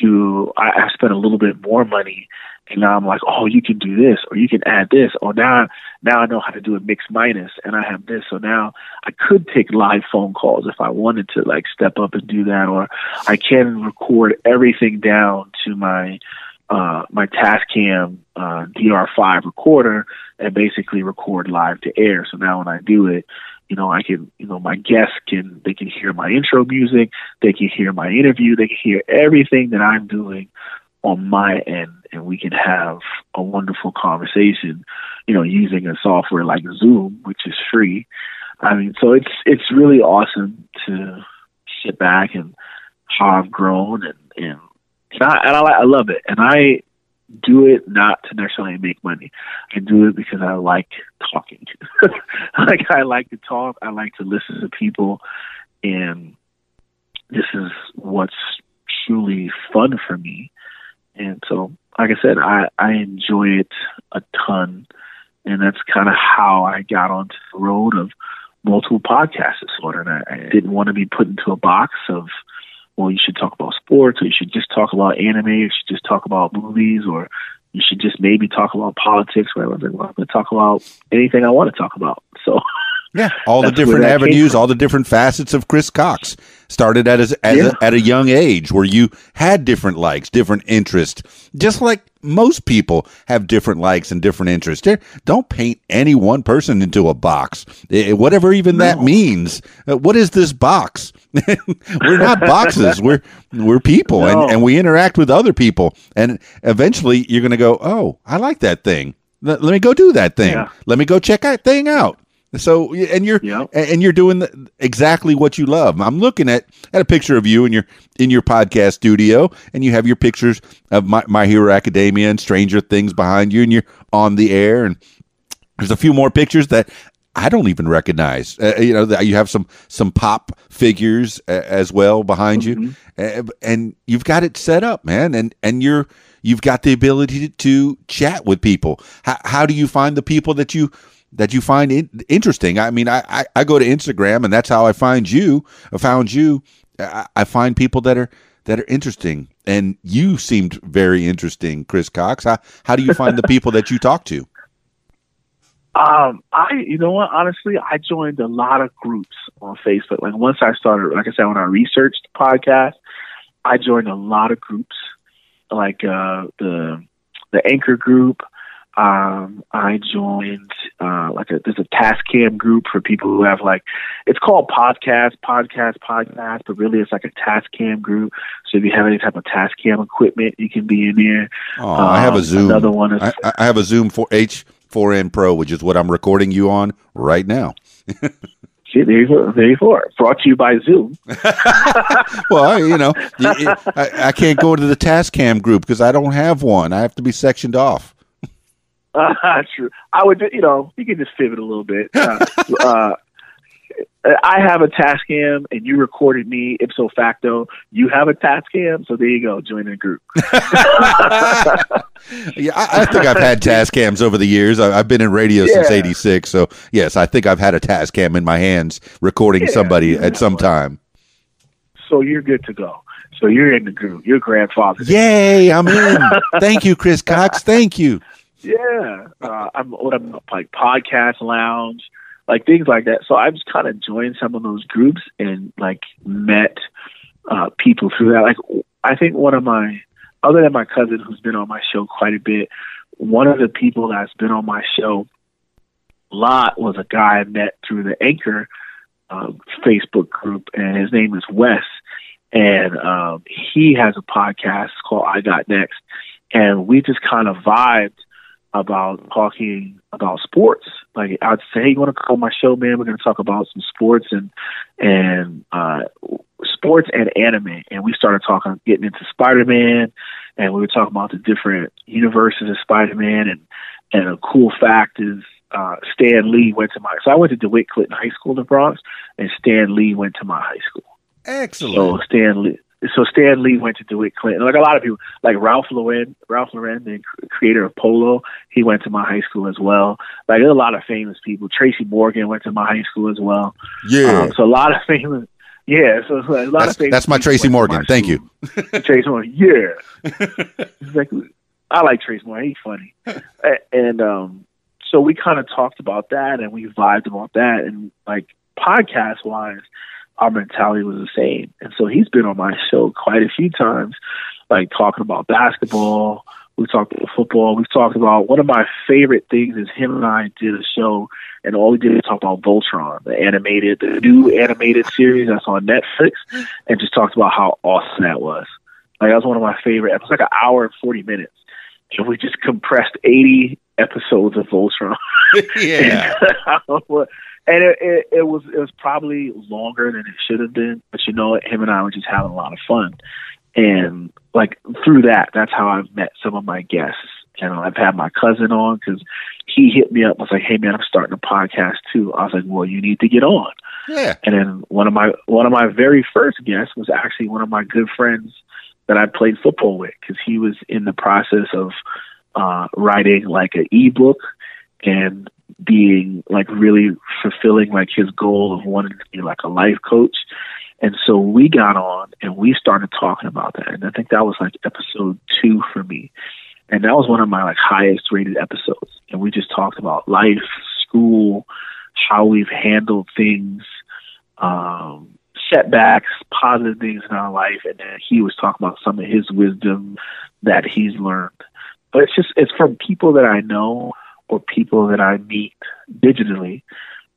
to I, I spent a little bit more money and now I'm like, oh, you can do this or you can add this. Or now, now I know how to do a mix minus and I have this. So now I could take live phone calls if I wanted to, like, step up and do that. Or I can record everything down to my uh, my Tascam uh, D R five recorder and basically record live to air. So now when I do it, you know, I can, you know, my guests can, they can hear my intro music, they can hear my interview, they can hear everything that I'm doing on my end, and we can have a wonderful conversation, you know, using a software like Zoom, which is free. I mean, so it's, it's really awesome to sit back and how I've grown, and, and, and, I, and I, I love it. And I do it not to necessarily make money. I do it because I like talking. Like, I like to talk. I like to listen to people. And this is what's truly fun for me. And so, like I said, I, I enjoy it a ton. And that's kind of how I got onto the road of multiple podcast disorder. And I, I didn't want to be put into a box of, well, you should talk about sports, or you should just talk about anime, or you should just talk about movies, or you should just maybe talk about politics. Where I was like, well, I'm going to talk about anything I want to talk about. So, yeah, all the different avenues, all the different facets of Chris Cox started at as, as yeah. a, at a young age, where you had different likes, different interests, just like most people have different likes and different interests. They're, don't paint any one person into a box, it, whatever even no. that means. Uh, what is this box? We're not boxes. we're we're people, no. and, and we interact with other people. And eventually, you're going to go, oh, I like that thing. Let, let me go do that thing. Yeah. Let me go check that thing out. So, and you're yep. and you're doing the, exactly what you love. I'm looking at, at a picture of you in your in your podcast studio, and you have your pictures of My, My Hero Academia and Stranger Things behind you, and you're on the air. And there's a few more pictures that I don't even recognize. Uh, you know, you have some some pop figures uh, as well behind mm-hmm. you, uh, and you've got it set up, man. And and you're you've got the ability to, to chat with people. How, how do you find the people that you? that you find it interesting? I mean, I, I, I go to Instagram, and that's how I find you. I found you. I, I find people that are that are interesting, and you seemed very interesting, Chris Cox. How, how do you find the people that you talk to? Um, I, you know what, honestly, I joined a lot of groups on Facebook. Like, once I started, like I said, when I researched the podcast, I joined a lot of groups, like uh, the the Anchor group. Um, I joined, uh, like a, there's a Tascam group for people who have, like, it's called podcast, podcast, podcast, but really it's like a Tascam group. So if you have any type of Tascam equipment, you can be in there. Oh, um, I have a Zoom. Another one is, I, I have a Zoom for H four N Pro, which is what I'm recording you on right now. See, there you go. There you go. Brought to you by Zoom. Well, you know, I, I can't go into the Tascam group because I don't have one. I have to be sectioned off. Uh, true. I would, you know, you can just pivot a little bit. Uh, uh, I have a Tascam, and you recorded me ipso facto. You have a Tascam, so there you go. Join the group. Yeah, I, I think I've had Tascams over the years. I, I've been in radio yeah. since eighty-six, so yes, I think I've had a Tascam in my hands recording yeah, somebody yeah, at some time. So you're good to go. So you're in the group. Your grandfather. Yay! I'm in. Thank you, Chris Cox. Thank you. Yeah, uh, I'm, I'm like podcast lounge, like things like that. So I just kind of joined some of those groups and, like, met uh, people through that. Like, I think one of my, other than my cousin who's been on my show quite a bit, one of the people that's been on my show a lot was a guy I met through the Anchor um, Facebook group, and his name is Wes, and um, he has a podcast called I Got Next, and we just kind of vibed about talking about sports. Like I'd say, hey, you want to call my show, man? We're going to talk about some sports and and uh, sports and anime. And we started talking, getting into Spider-Man, and we were talking about the different universes of Spider-Man. And and a cool fact is uh, Stan Lee went to my. So I went to DeWitt Clinton High School in the Bronx, and Stan Lee went to my high school. Excellent. So Stan Lee. So Stan Lee went to DeWitt Clinton. Like a lot of people, like Ralph Lauren, Ralph Lauren, the creator of Polo, he went to my high school as well. Like there's a lot of famous people. Tracy Morgan went to my high school as well. Yeah. Um, so a lot of famous. Yeah. So a lot that's, of famous. That's my Tracy Morgan. My Thank you. Tracy Morgan. Yeah. Exactly. I like Tracy Morgan. He's funny. And um, so we kind of talked about that, and we vibed about that, and like podcast wise. Our mentality was the same. And so he's been on my show quite a few times, like talking about basketball. We talked about football. We've talked about one of my favorite things is him and I did a show, and all we did was talk about Voltron, the animated, the new animated series that's on Netflix, and just talked about how awesome that was. Like, that was one of my favorite episodes. It was like an hour and forty minutes. And we just compressed eighty episodes of Voltron. Yeah. And, And it, it, it was it was probably longer than it should have been, but you know, him and I were just having a lot of fun, and like through that, that's how I've met some of my guests. You know, I've had my cousin on because he hit me up. I was like, "Hey man, I'm starting a podcast too." I was like, "Well, you need to get on." Yeah. And then one of my one of my very first guests was actually one of my good friends that I played football with, because he was in the process of uh, writing like an ebook and being like really fulfilling like his goal of wanting to be like a life coach. And so we got on and we started talking about that, and I think that was like episode two for me, and that was one of my like highest rated episodes. And we just talked about life, school, how we've handled things, um setbacks, positive things in our life, and then he was talking about some of his wisdom that he's learned. But it's just it's from people that I know or people that I meet digitally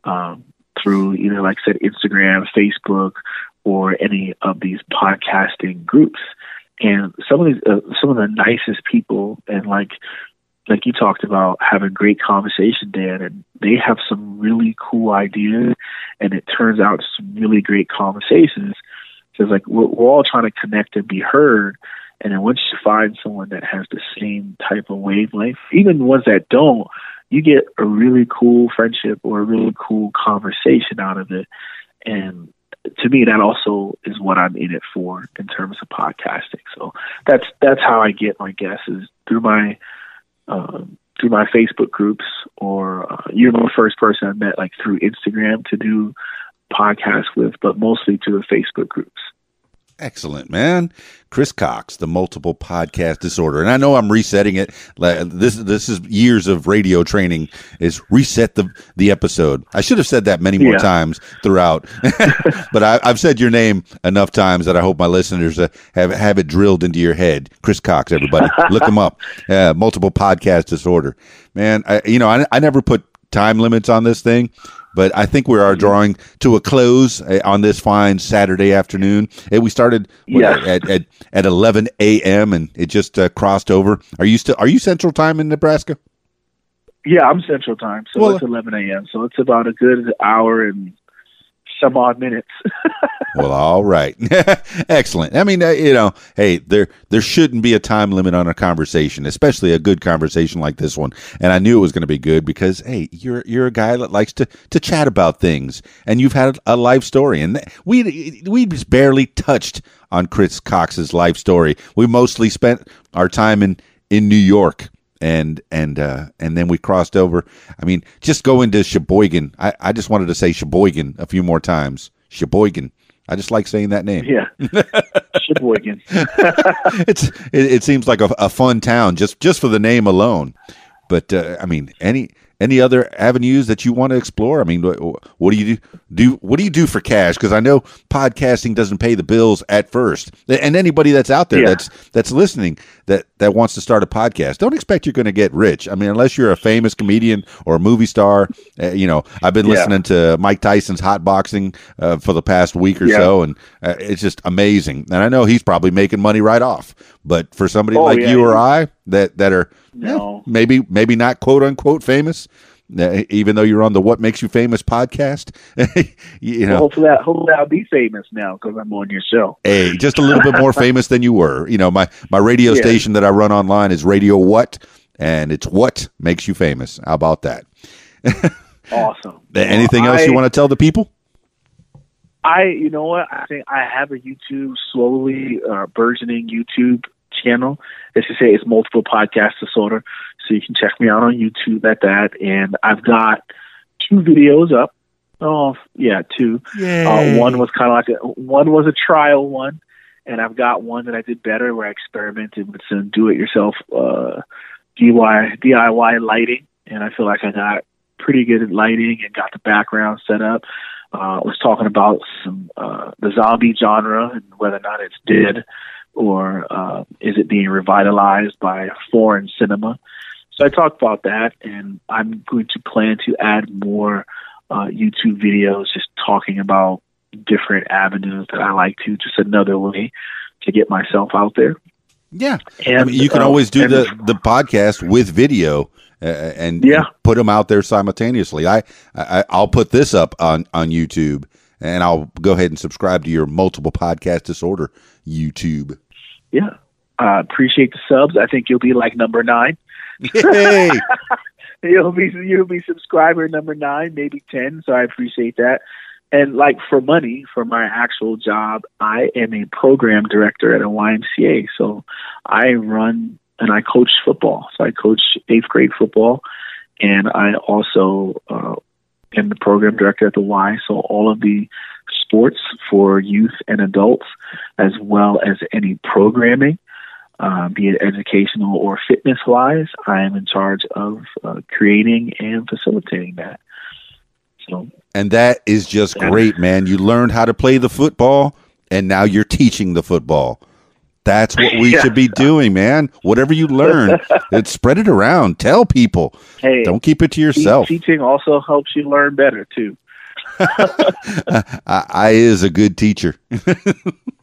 um, through either, like I said, Instagram, Facebook, or any of these podcasting groups. And some of these, uh, some of the nicest people, and like, like you talked about having great conversation, Dan, and they have some really cool ideas, and it turns out some really great conversations. Because like we're, we're all trying to connect and be heard. And then once you find someone that has the same type of wavelength, even ones that don't, you get a really cool friendship or a really cool conversation out of it. And to me, that also is what I'm in it for in terms of podcasting. So that's that's how I get my guests, is through my um, through my Facebook groups, or uh, you're the first person I met like through Instagram to do podcasts with, but mostly through the Facebook groups. Excellent, man. Chris Cox, the multiple podcast disorder. And I know I'm resetting it. This this is years of radio training, is reset the, the episode. I should have said that many more yeah. times throughout, but I, I've said your name enough times that I hope my listeners uh, have, have it drilled into your head. Chris Cox, everybody, look him up. Uh, multiple podcast disorder, man. I, you know, I, I never put time limits on this thing. But I think we are drawing to a close on this fine Saturday afternoon. And we started what, yeah. at, at at eleven a.m. and it just uh, crossed over. Are you still? Are you Central Time in Nebraska? Yeah, I'm Central Time, so well, it's eleven a.m. So it's about a good hour and some odd minutes. Well, all right, excellent. I mean, uh, you know, hey, there there shouldn't be a time limit on a conversation, especially a good conversation like this one. And I knew it was going to be good because, hey, you're you're a guy that likes to to chat about things, and you've had a life story, and we we just barely touched on Chris Cox's life story. We mostly spent our time in in New York. And and uh, and then we crossed over. I mean, just go into Sheboygan. I, I just wanted to say Sheboygan a few more times. Sheboygan. I just like saying that name. Yeah, Sheboygan. it's it, it seems like a, a fun town just, just for the name alone. But uh, I mean, any Any other avenues that you want to explore? I mean, what do you do? do what do you do for cash? Because I know podcasting doesn't pay the bills at first. And anybody that's out there yeah. that's that's listening that, that wants to start a podcast, don't expect you're going to get rich. I mean, unless you're a famous comedian or a movie star. Uh, you know, I've been yeah. listening to Mike Tyson's Hot Boxing uh, for the past week or yeah. so, and uh, it's just amazing. And I know he's probably making money right off. But for somebody oh, like yeah, you yeah. or I that, that are no. eh, maybe maybe not quote unquote famous, uh, even though you're on the What Makes You Famous podcast, you know. Well, hopefully, I, hopefully I'll be famous now because I'm on your show. Hey, just a little bit more famous than you were. You know, my, my radio yeah. station that I run online is Radio What, and it's What Makes You Famous. How about that? Awesome. Anything well, else I, you want to tell the people? I, you know what, I think I have a YouTube, slowly uh, burgeoning YouTube channel. As you say, it's Multiple Podcast Disorder, so you can check me out on YouTube at that. And I've got two videos up. Oh, yeah, two. Uh, one was kind of like a, one was a trial one, and I've got one that I did better where I experimented with some do-it-yourself uh, D I Y lighting, and I feel like I got pretty good at lighting and got the background set up. Uh, was talking about some uh, the zombie genre and whether or not it's dead or uh, is it being revitalized by foreign cinema. So I talked about that, and I'm going to plan to add more uh, YouTube videos just talking about different avenues that I like to, just another way to get myself out there. Yeah. And, I mean, you can uh, always do the, the podcast with video. Uh, and, yeah. and put them out there simultaneously. I, I I'll put this up on, on YouTube, and I'll go ahead and subscribe to your Multiple Podcast Disorder YouTube. Yeah, I uh, appreciate the subs. I think you'll be like number nine. Hey, you'll be you'll be subscriber number nine, maybe ten. So I appreciate that. And like for money, for my actual job, I am a program director at a Y M C A, so I run. And I coach football. So I coach eighth grade football. And I also uh, am the program director at the Y. So all of the sports for youth and adults, as well as any programming, uh, be it educational or fitness-wise, I am in charge of uh, creating and facilitating that. So, and that is just yeah. great, man. You learned how to play the football, and now you're teaching the football. That's what we yeah. should be doing, man. Whatever you learn, it, spread it around. Tell people. Hey, don't keep it to yourself. Teaching also helps you learn better, too. I, I is a good teacher.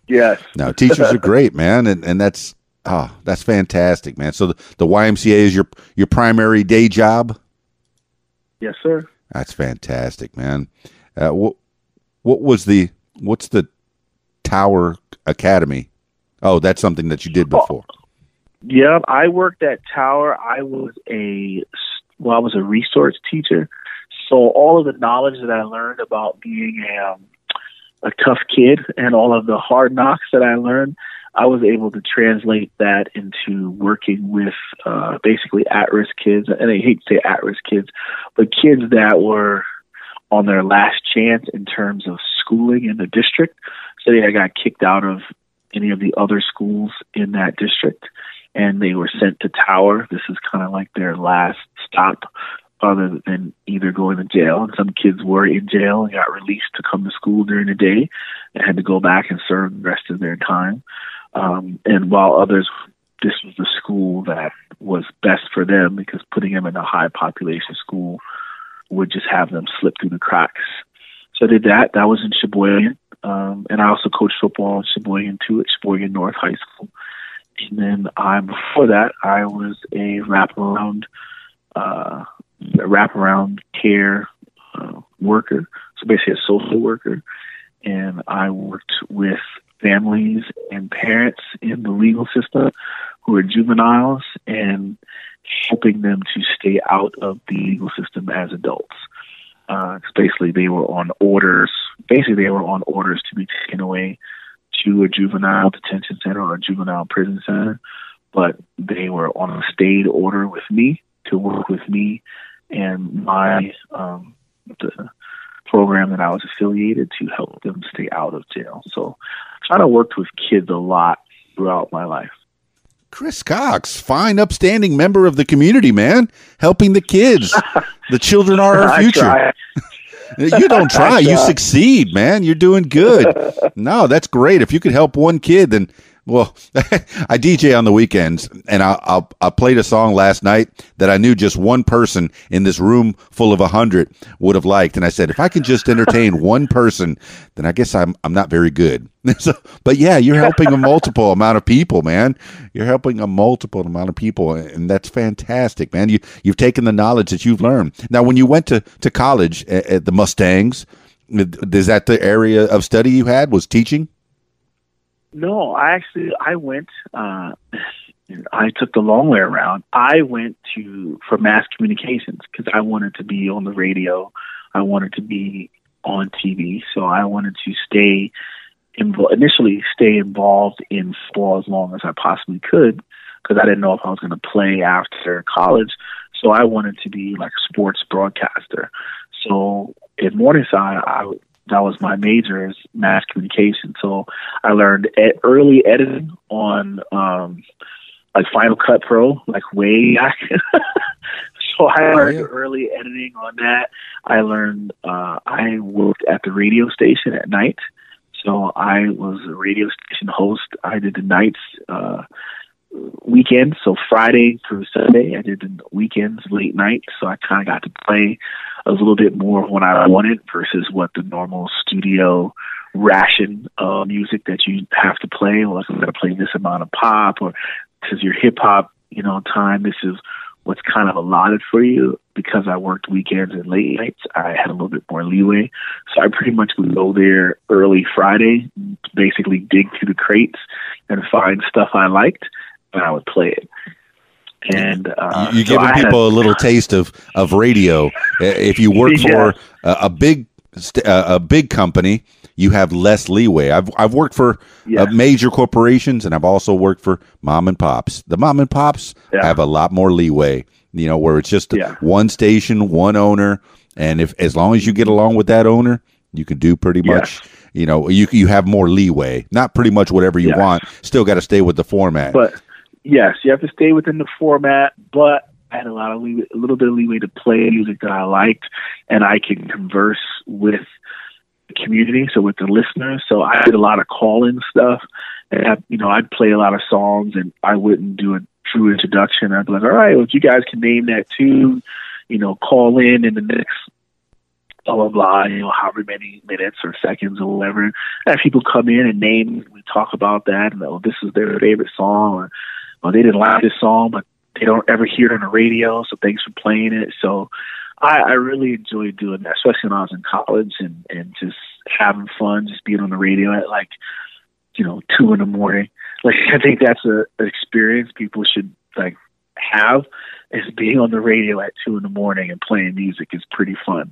Yes. No, teachers are great, man, and and that's ah, oh, that's fantastic, man. So the, the Y M C A is your your primary day job. Yes, sir. That's fantastic, man. Uh, what what was the what's the Tower Academy? Oh, that's something that you did before. Yeah, I worked at Tower. I was a well, I was a resource teacher. So all of the knowledge that I learned about being a, um, a tough kid and all of the hard knocks that I learned, I was able to translate that into working with uh, basically at-risk kids. And I hate to say at-risk kids, but kids that were on their last chance in terms of schooling in the district. So they got kicked out of any of the other schools in that district, and they were sent to Tower. This is kind of like their last stop other than either going to jail. And some kids were in jail and got released to come to school during the day and had to go back and serve the rest of their time. Um, and while others, this was the school that was best for them because putting them in a high population school would just have them slip through the cracks. So I did that. That was in Sheboygan. Um, and I also coached football in Sheboygan, too, at Sheboygan North High School. And then I, before that, I was a wraparound, uh, wraparound care uh, worker, so basically a social worker. And I worked with families and parents in the legal system who are juveniles and helping them to stay out of the legal system as adults. Uh, basically, they were on orders. Basically, they were on orders to be taken away to a juvenile detention center or a juvenile prison center, but they were on a stayed order with me to work with me and my um, the program that I was affiliated to help them stay out of jail. So, I kind of worked with kids a lot throughout my life. Chris Cox, fine, upstanding member of the community, man, helping the kids. The children are our future. You don't try. You succeed, man. You're doing good. No, that's great. If you could help one kid, then, well, I D J on the weekends, and I, I, I played a song last night that I knew just one person in this room full of a hundred would have liked. And I said, if I can just entertain one person, then I guess I'm I'm not very good. So, but, yeah, you're helping a multiple amount of people, man. You're helping a multiple amount of people, and that's fantastic, man. You, you've taken the knowledge that you've learned. Now, when you went to, to college at, at the Mustangs, is that the area of study you had was teaching? No, I actually, I went, uh, I took the long way around. I went to, for mass communications, because I wanted to be on the radio. I wanted to be on T V. So I wanted to stay involved, initially stay involved in football as long as I possibly could, because I didn't know if I was going to play after college. So I wanted to be like a sports broadcaster. So in Morningside, I would, that was my major, is mass communication. So I learned ed- early editing on um, like Final Cut Pro, like way back. So I learned oh, yeah. early editing on that. I learned, uh, I worked at the radio station at night. So I was a radio station host. I did the nights, uh, weekends. So Friday through Sunday, I did the weekends, late night. So I kind of got to play a little bit more of what I wanted versus what the normal studio ration of uh, music that you have to play. Well, like, I'm going to play this amount of pop, or because your hip hop, you know, time, this is what's kind of allotted for you. Because I worked weekends and late nights, I had a little bit more leeway. So I pretty much would go there early Friday, basically dig through the crates and find stuff I liked, and I would play it. And uh, you're so giving I people a, a little taste of, of radio. If you work yeah. for a, a big a big company, you have less leeway. I've I've worked for yeah. uh, major corporations, and I've also worked for mom and pops. The mom and pops yeah. have a lot more leeway. You know, where it's just yeah. one station, one owner, and if as long as you get along with that owner, you can do pretty yeah. much. You know, you you have more leeway. Not pretty much whatever you yeah. want. Still got to stay with the format, but. Yes, you have to stay within the format, but I had a lot of leeway, a little bit of leeway to play music that I liked, and I could converse with the community, so with the listeners. So I did a lot of call-in stuff, and I, you know, I'd play a lot of songs, and I wouldn't do a true introduction. I'd be like, "All right, well, you guys can name that tune, you know, call in in the next blah blah blah, you know, however many minutes or seconds or whatever." And people come in and name, we talk about that, and oh, this is their favorite song, or well, they didn't like this song, but they don't ever hear it on the radio, so thanks for playing it. So I, I really enjoyed doing that, especially when I was in college, and, and just having fun, just being on the radio at, like, you know, two in the morning. Like, I think that's a, an experience people should, like, have, is being on the radio at two in the morning and playing music is pretty fun.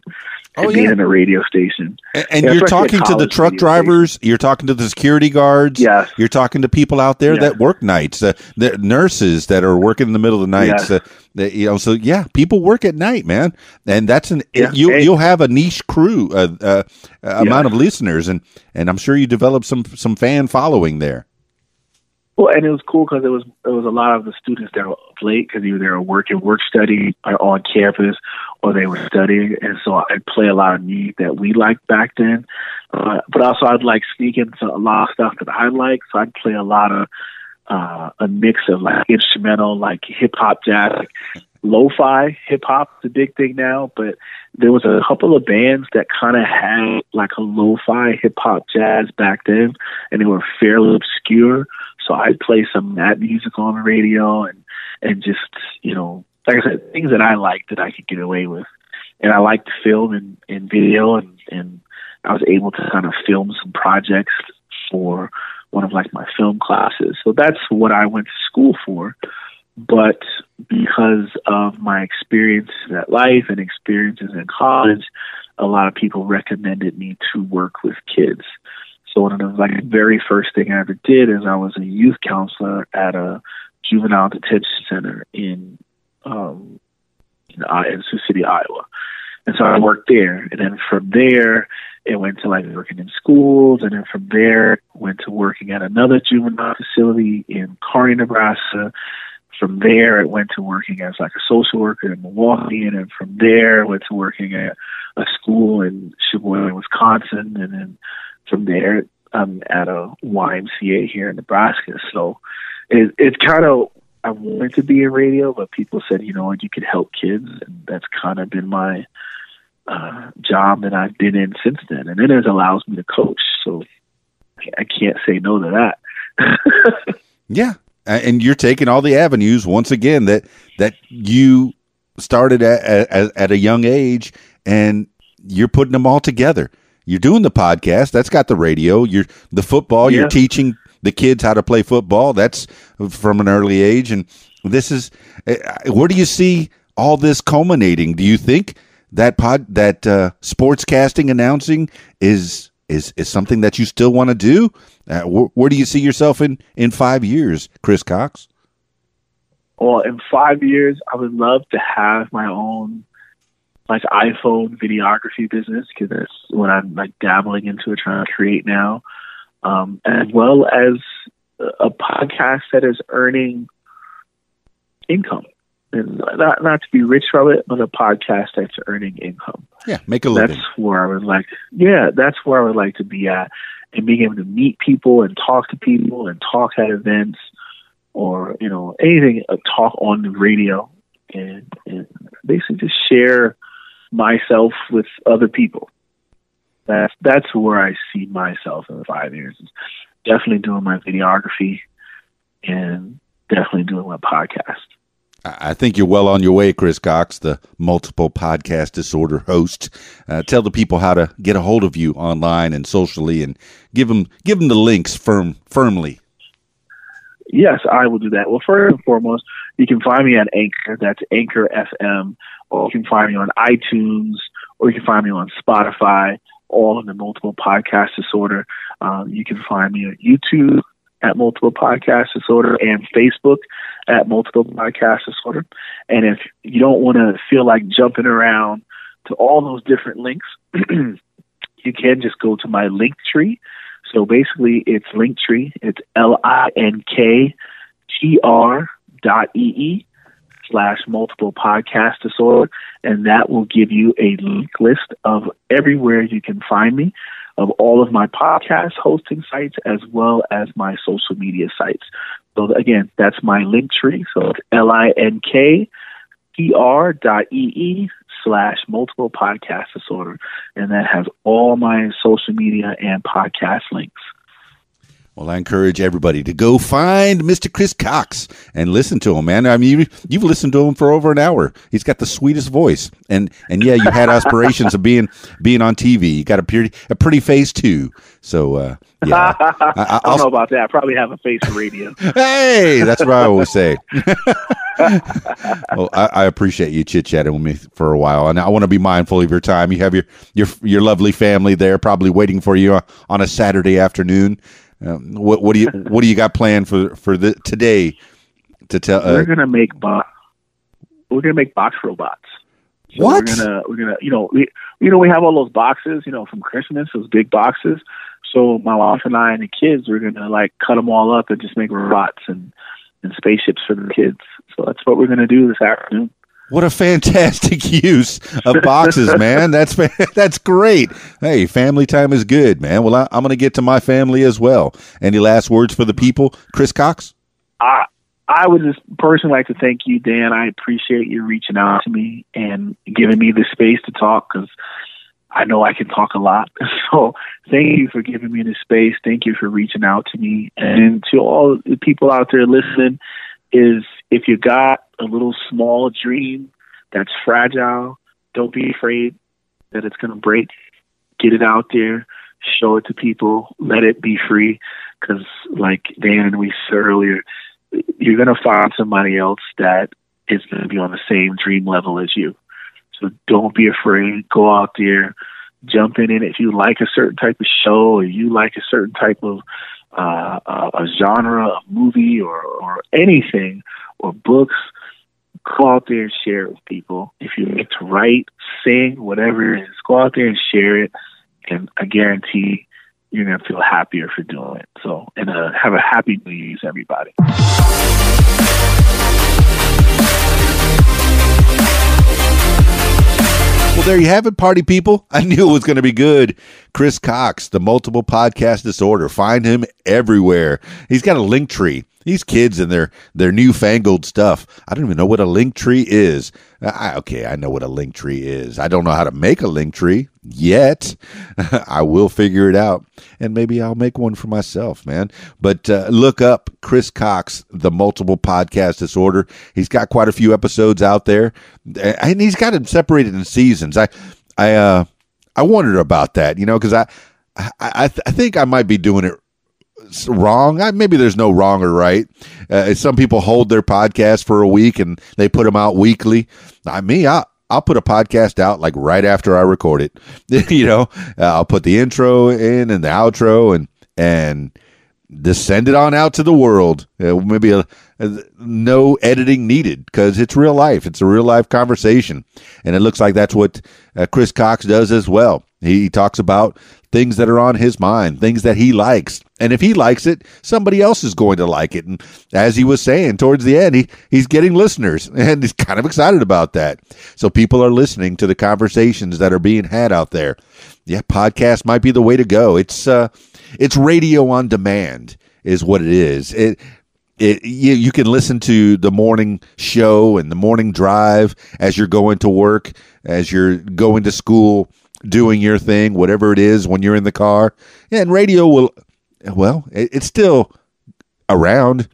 Oh, and yeah. being in a radio station. And, and yeah, you're talking to the truck drivers. Station. You're talking to the security guards. Yes. You're talking to people out there yes. that work nights, uh, the nurses that are working in the middle of the nights. Yes. Uh, that, you know, so yeah, people work at night, man. And that's an, yeah. it, you, and, you'll have a niche crew, uh, uh, yeah. amount of listeners. And, and I'm sure you developed some, some fan following there. Well, and it was cool because it was it was a lot of the students that were late because either they were working, work study, or on campus, or they were studying, and so I'd play a lot of music that we liked back then. Uh, but also, I'd like sneak into a lot of stuff that I like, so I'd play a lot of uh, a mix of like instrumental, like hip hop, jazz, like lo-fi hip hop. The big thing now, but there was a couple of bands that kind of had like a lo-fi hip hop, jazz back then, and they were fairly obscure. So I'd play some of that music on the radio and, and just, you know, like I said, things that I liked that I could get away with. And I liked film and, and video, and, and I was able to kind of film some projects for one of like my film classes. So that's what I went to school for. But because of my experiences at life and experiences in college, a lot of people recommended me to work with kids. So one of the like very first thing I ever did is I was a youth counselor at a juvenile detention center in um, in, in Sioux City, Iowa, and so I worked there. And then from there, It went to like working in schools, and then from there went to working at another juvenile facility in Kearney, Nebraska. From there, it went to working as like a social worker in Milwaukee, and then from there went to working at a school in Sheboygan, Wisconsin, and then from there I'm at a Y M C A here in Nebraska. So it it kind of, I wanted to be in radio, but people said, you know, you could help kids, and that's kind of been my uh, job that I've been in since then. And then it allows me to coach, so I can't say no to that. Yeah. And you're taking all the avenues once again that that you started at, at, at a young age, and you're putting them all together. You're doing the podcast, that's got the radio. You're the football. Yeah. You're teaching the kids how to play football. That's from an early age. And this is where do you see all this culminating? Do you think that pod that uh, sportscasting announcing is is is something that you still want to do? Uh, wh- where do you see yourself in, in five years, Chris Cox? Well, in five years, I would love to have my own like iPhone videography business, because that's what I'm like dabbling into and trying to create now, um, as well as a podcast that is earning income. And not not to be rich from it, but a podcast that's earning income. Yeah, make a living. That's where I would like. Yeah, that's where I would like to be at, and being able to meet people and talk to people and talk at events, or you know anything, uh, talk on the radio, and, and basically just share myself with other people. That's that's where I see myself in five years. Definitely doing my videography, and definitely doing my podcast. I think you're well on your way, Chris Cox, the multiple podcast disorder host. Uh, tell the people how to get a hold of you online and socially, and give them give them the links firm firmly. Yes, I will do that. Well, first and foremost, you can find me on Anchor. That's Anchor F M. Or you can find me on iTunes, or you can find me on Spotify, all in the multiple podcast disorder. Um, you can find me on YouTube at Multiple Podcast Disorder, and Facebook at Multiple Podcast Disorder. And if you don't want to feel like jumping around to all those different links, you can just go to my Linktree. So basically it's Linktree. It's L-I-N-K-T-R dot E-E slash Multiple Podcast Disorder. And that will give you a link list of everywhere you can find me, of all of my podcast hosting sites, as well as my social media sites. So again, that's my Linktree. So it's L-I-N-K-T-R dot E-E slash Multiple Podcast Disorder. And that has all my social media and podcast links. Well, I encourage everybody to go find Mister Chris Cox and listen to him, man. I mean, you, you've listened to him for over an hour. He's got the sweetest voice. And, and yeah, you had aspirations of being being on T V. You got a pretty, a pretty face, too. So, uh, yeah. I, I, I don't know about that. I probably have a face for radio. Hey, that's what I always say. Well, I, I appreciate you chit-chatting with me for a while, and I want to be mindful of your time. You have your, your, your lovely family there probably waiting for you on a Saturday afternoon. Um, what, what do you what do you got planned for for the today? To tell uh, we're gonna make bo- we're gonna make box robots. So what we're gonna we're gonna you know we you know we have all those boxes you know from Christmas, those big boxes. So my wife and I and the kids, we're gonna like cut them all up and just make robots and and spaceships for the kids. So that's what we're gonna do this afternoon. What a fantastic use of boxes, man. That's that's great. Hey, family time is good, man. Well, I, I'm going to get to my family as well. Any last words for the people, Chris Cox? I, I would just personally like to thank you, Dan. I appreciate you reaching out to me and giving me the space to talk, because I know I can talk a lot. So thank you for giving me the space. Thank you for reaching out to me. And to all the people out there listening, is if you got a little small dream that's fragile, don't be afraid that it's going to break. Get it out there, show it to people, let it be free. Because like Dan and we said earlier, you're going to find somebody else that is going to be on the same dream level as you. So don't be afraid. Go out there, jump in it. If you like a certain type of show, or you like a certain type of Uh, a genre, a movie, or, or anything, or books, go out there and share it with people. If you like to write, sing, whatever it is, go out there and share it and I guarantee you're going to feel happier for doing it. So, and uh, have a happy New Year's, everybody. Well, there you have it, party people. I knew it was going to be good. Chris Cox, the multiple podcast disorder. Find him everywhere. He's got a link tree. These kids and their their newfangled stuff. I don't even know what a link tree is. I, okay, I know what a link tree is. I don't know how to make a link tree yet. I will figure it out, and maybe I'll make one for myself, man. But uh, look up Chris Cox, the multiple podcast disorder. He's got quite a few episodes out there, and he's got them separated in seasons. I, I, uh, I wondered about that, you know, because I, I, I, th- I think I might be doing it wrong. I, maybe there's no wrong or right. Uh, some people hold their podcast for a week and they put them out weekly. I mean, I. I'll put a podcast out like right after I record it. You know, uh, I'll put the intro in and the outro and and just send it on out to the world. Uh, maybe a, a, no editing needed because it's real life. It's a real life conversation. And it looks like that's what uh, Chris Cox does as well. He talks about things that are on his mind, things that he likes. And if he likes it, somebody else is going to like it. And as he was saying, towards the end, he, he's getting listeners, and he's kind of excited about that. So people are listening to the conversations that are being had out there. Yeah, podcast might be the way to go. It's uh, it's radio on demand is what it is. It It, you, you can listen to the morning show and the morning drive as you're going to work, as you're going to school, doing your thing, whatever it is, when you're in the car. And radio will, well, it, it's still around,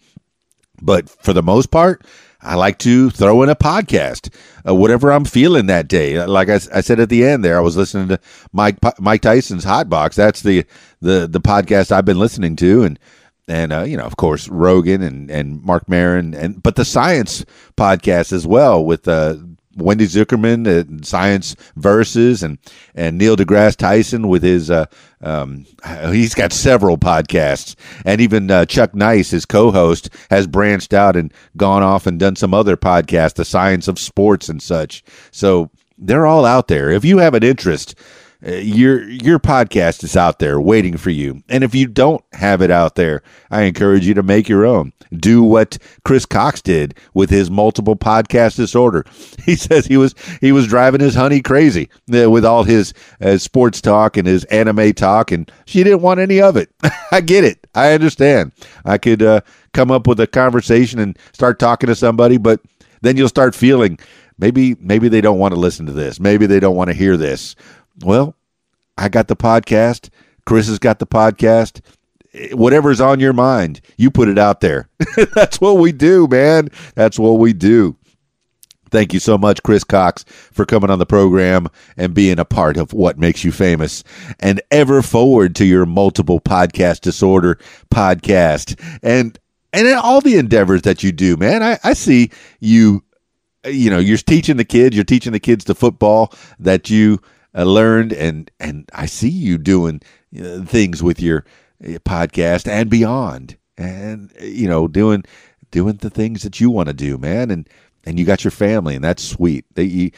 but for the most part, I like to throw in a podcast, uh, whatever I'm feeling that day. Like I, I said at the end there, I was listening to Mike Mike Tyson's Hot Box. That's the the the podcast I've been listening to, and. And, uh, you know, of course, Rogan and, and Mark Maron, and but the science podcast as well with uh, Wendy Zuckerman, and Science Versus, and, and Neil deGrasse Tyson with his, uh, um, he's got several podcasts. And even uh, Chuck Nice, his co-host, has branched out and gone off and done some other podcasts, the science of sports and such. So they're all out there. If you have an interest, Your your podcast is out there waiting for you. And if you don't have it out there, I encourage you to make your own. Do what Chris Cox did with his multiple podcast disorder. He says he was he was driving his honey crazy with all his uh, sports talk and his anime talk, and she didn't want any of it. I get it. I understand. I could uh, come up with a conversation and start talking to somebody, but then you'll start feeling maybe maybe they don't want to listen to this. Maybe they don't want to hear this. Well, I got the podcast. Chris has got the podcast. Whatever's on your mind, you put it out there. That's what we do, man. That's what we do. Thank you so much, Chris Cox, for coming on the program and being a part of what makes you famous. And ever forward to your multiple podcast disorder podcast and and all the endeavors that you do, man. I, I see you. You know, you're teaching the kids. You're teaching the kids the football that you. I learned, and and I see you doing uh, things with your uh, podcast and beyond, and you know doing doing the things that you want to do, man. And and you got your family, and that's sweet. They you,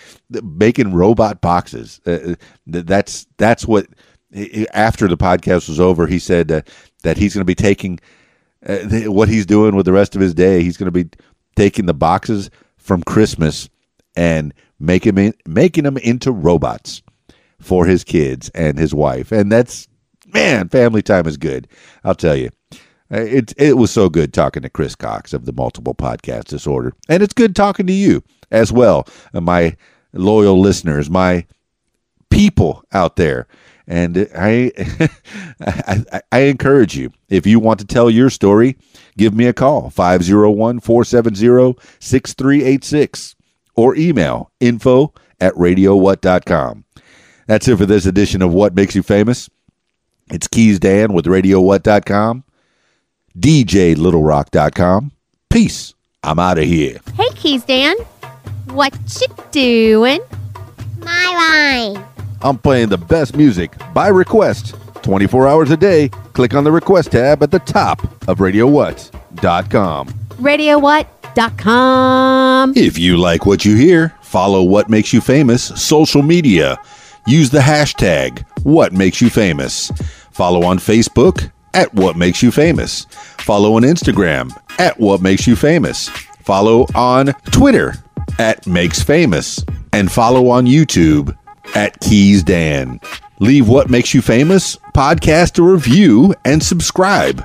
making robot boxes. Uh, that's that's what. After the podcast was over, he said uh, that he's going to be taking uh, what he's doing with the rest of his day. He's going to be taking the boxes from Christmas and making them, making them into robots for his kids and his wife. And that's, man, family time is good. I'll tell you, it, it was so good talking to Chris Cox of the multiple podcast disorder. And it's good talking to you as well, my loyal listeners, my people out there. And I, I, I encourage you, if you want to tell your story, give me a call, five oh one, four seven oh, six three eight six, or email info at radio what dot com. That's it for this edition of What Makes You Famous. It's KeysDAN with radio what dot com, D J Little Rock dot com. Peace. I'm out of here. Hey, KeysDAN. What you doing? My line. I'm playing the best music by request twenty-four hours a day. Click on the request tab at the top of radio what dot com. radio what dot com. If you like what you hear, follow What Makes You Famous social media. Use the hashtag WhatMakesYouFamous. Follow on Facebook at What Makes You Famous. Follow on Instagram at What Makes You Famous. Follow on Twitter at Makes Famous. And follow on YouTube at KeysDAN. Leave What Makes You Famous podcast a review and subscribe.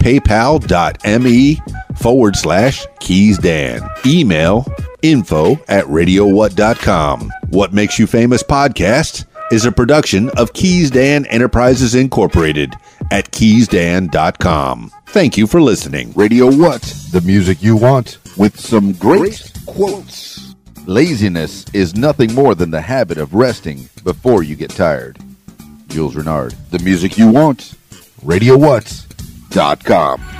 paypal.me forward slash KeysDAN. Email info at radio what dot com. What Makes You Famous podcast is a production of KeysDAN Enterprises, Incorporated at keys dan dot com. Thank you for listening. Radio What, the music you want, with some great, great quotes. Laziness is nothing more than the habit of resting before you get tired. Jules Renard. The music you want, radio what dot com.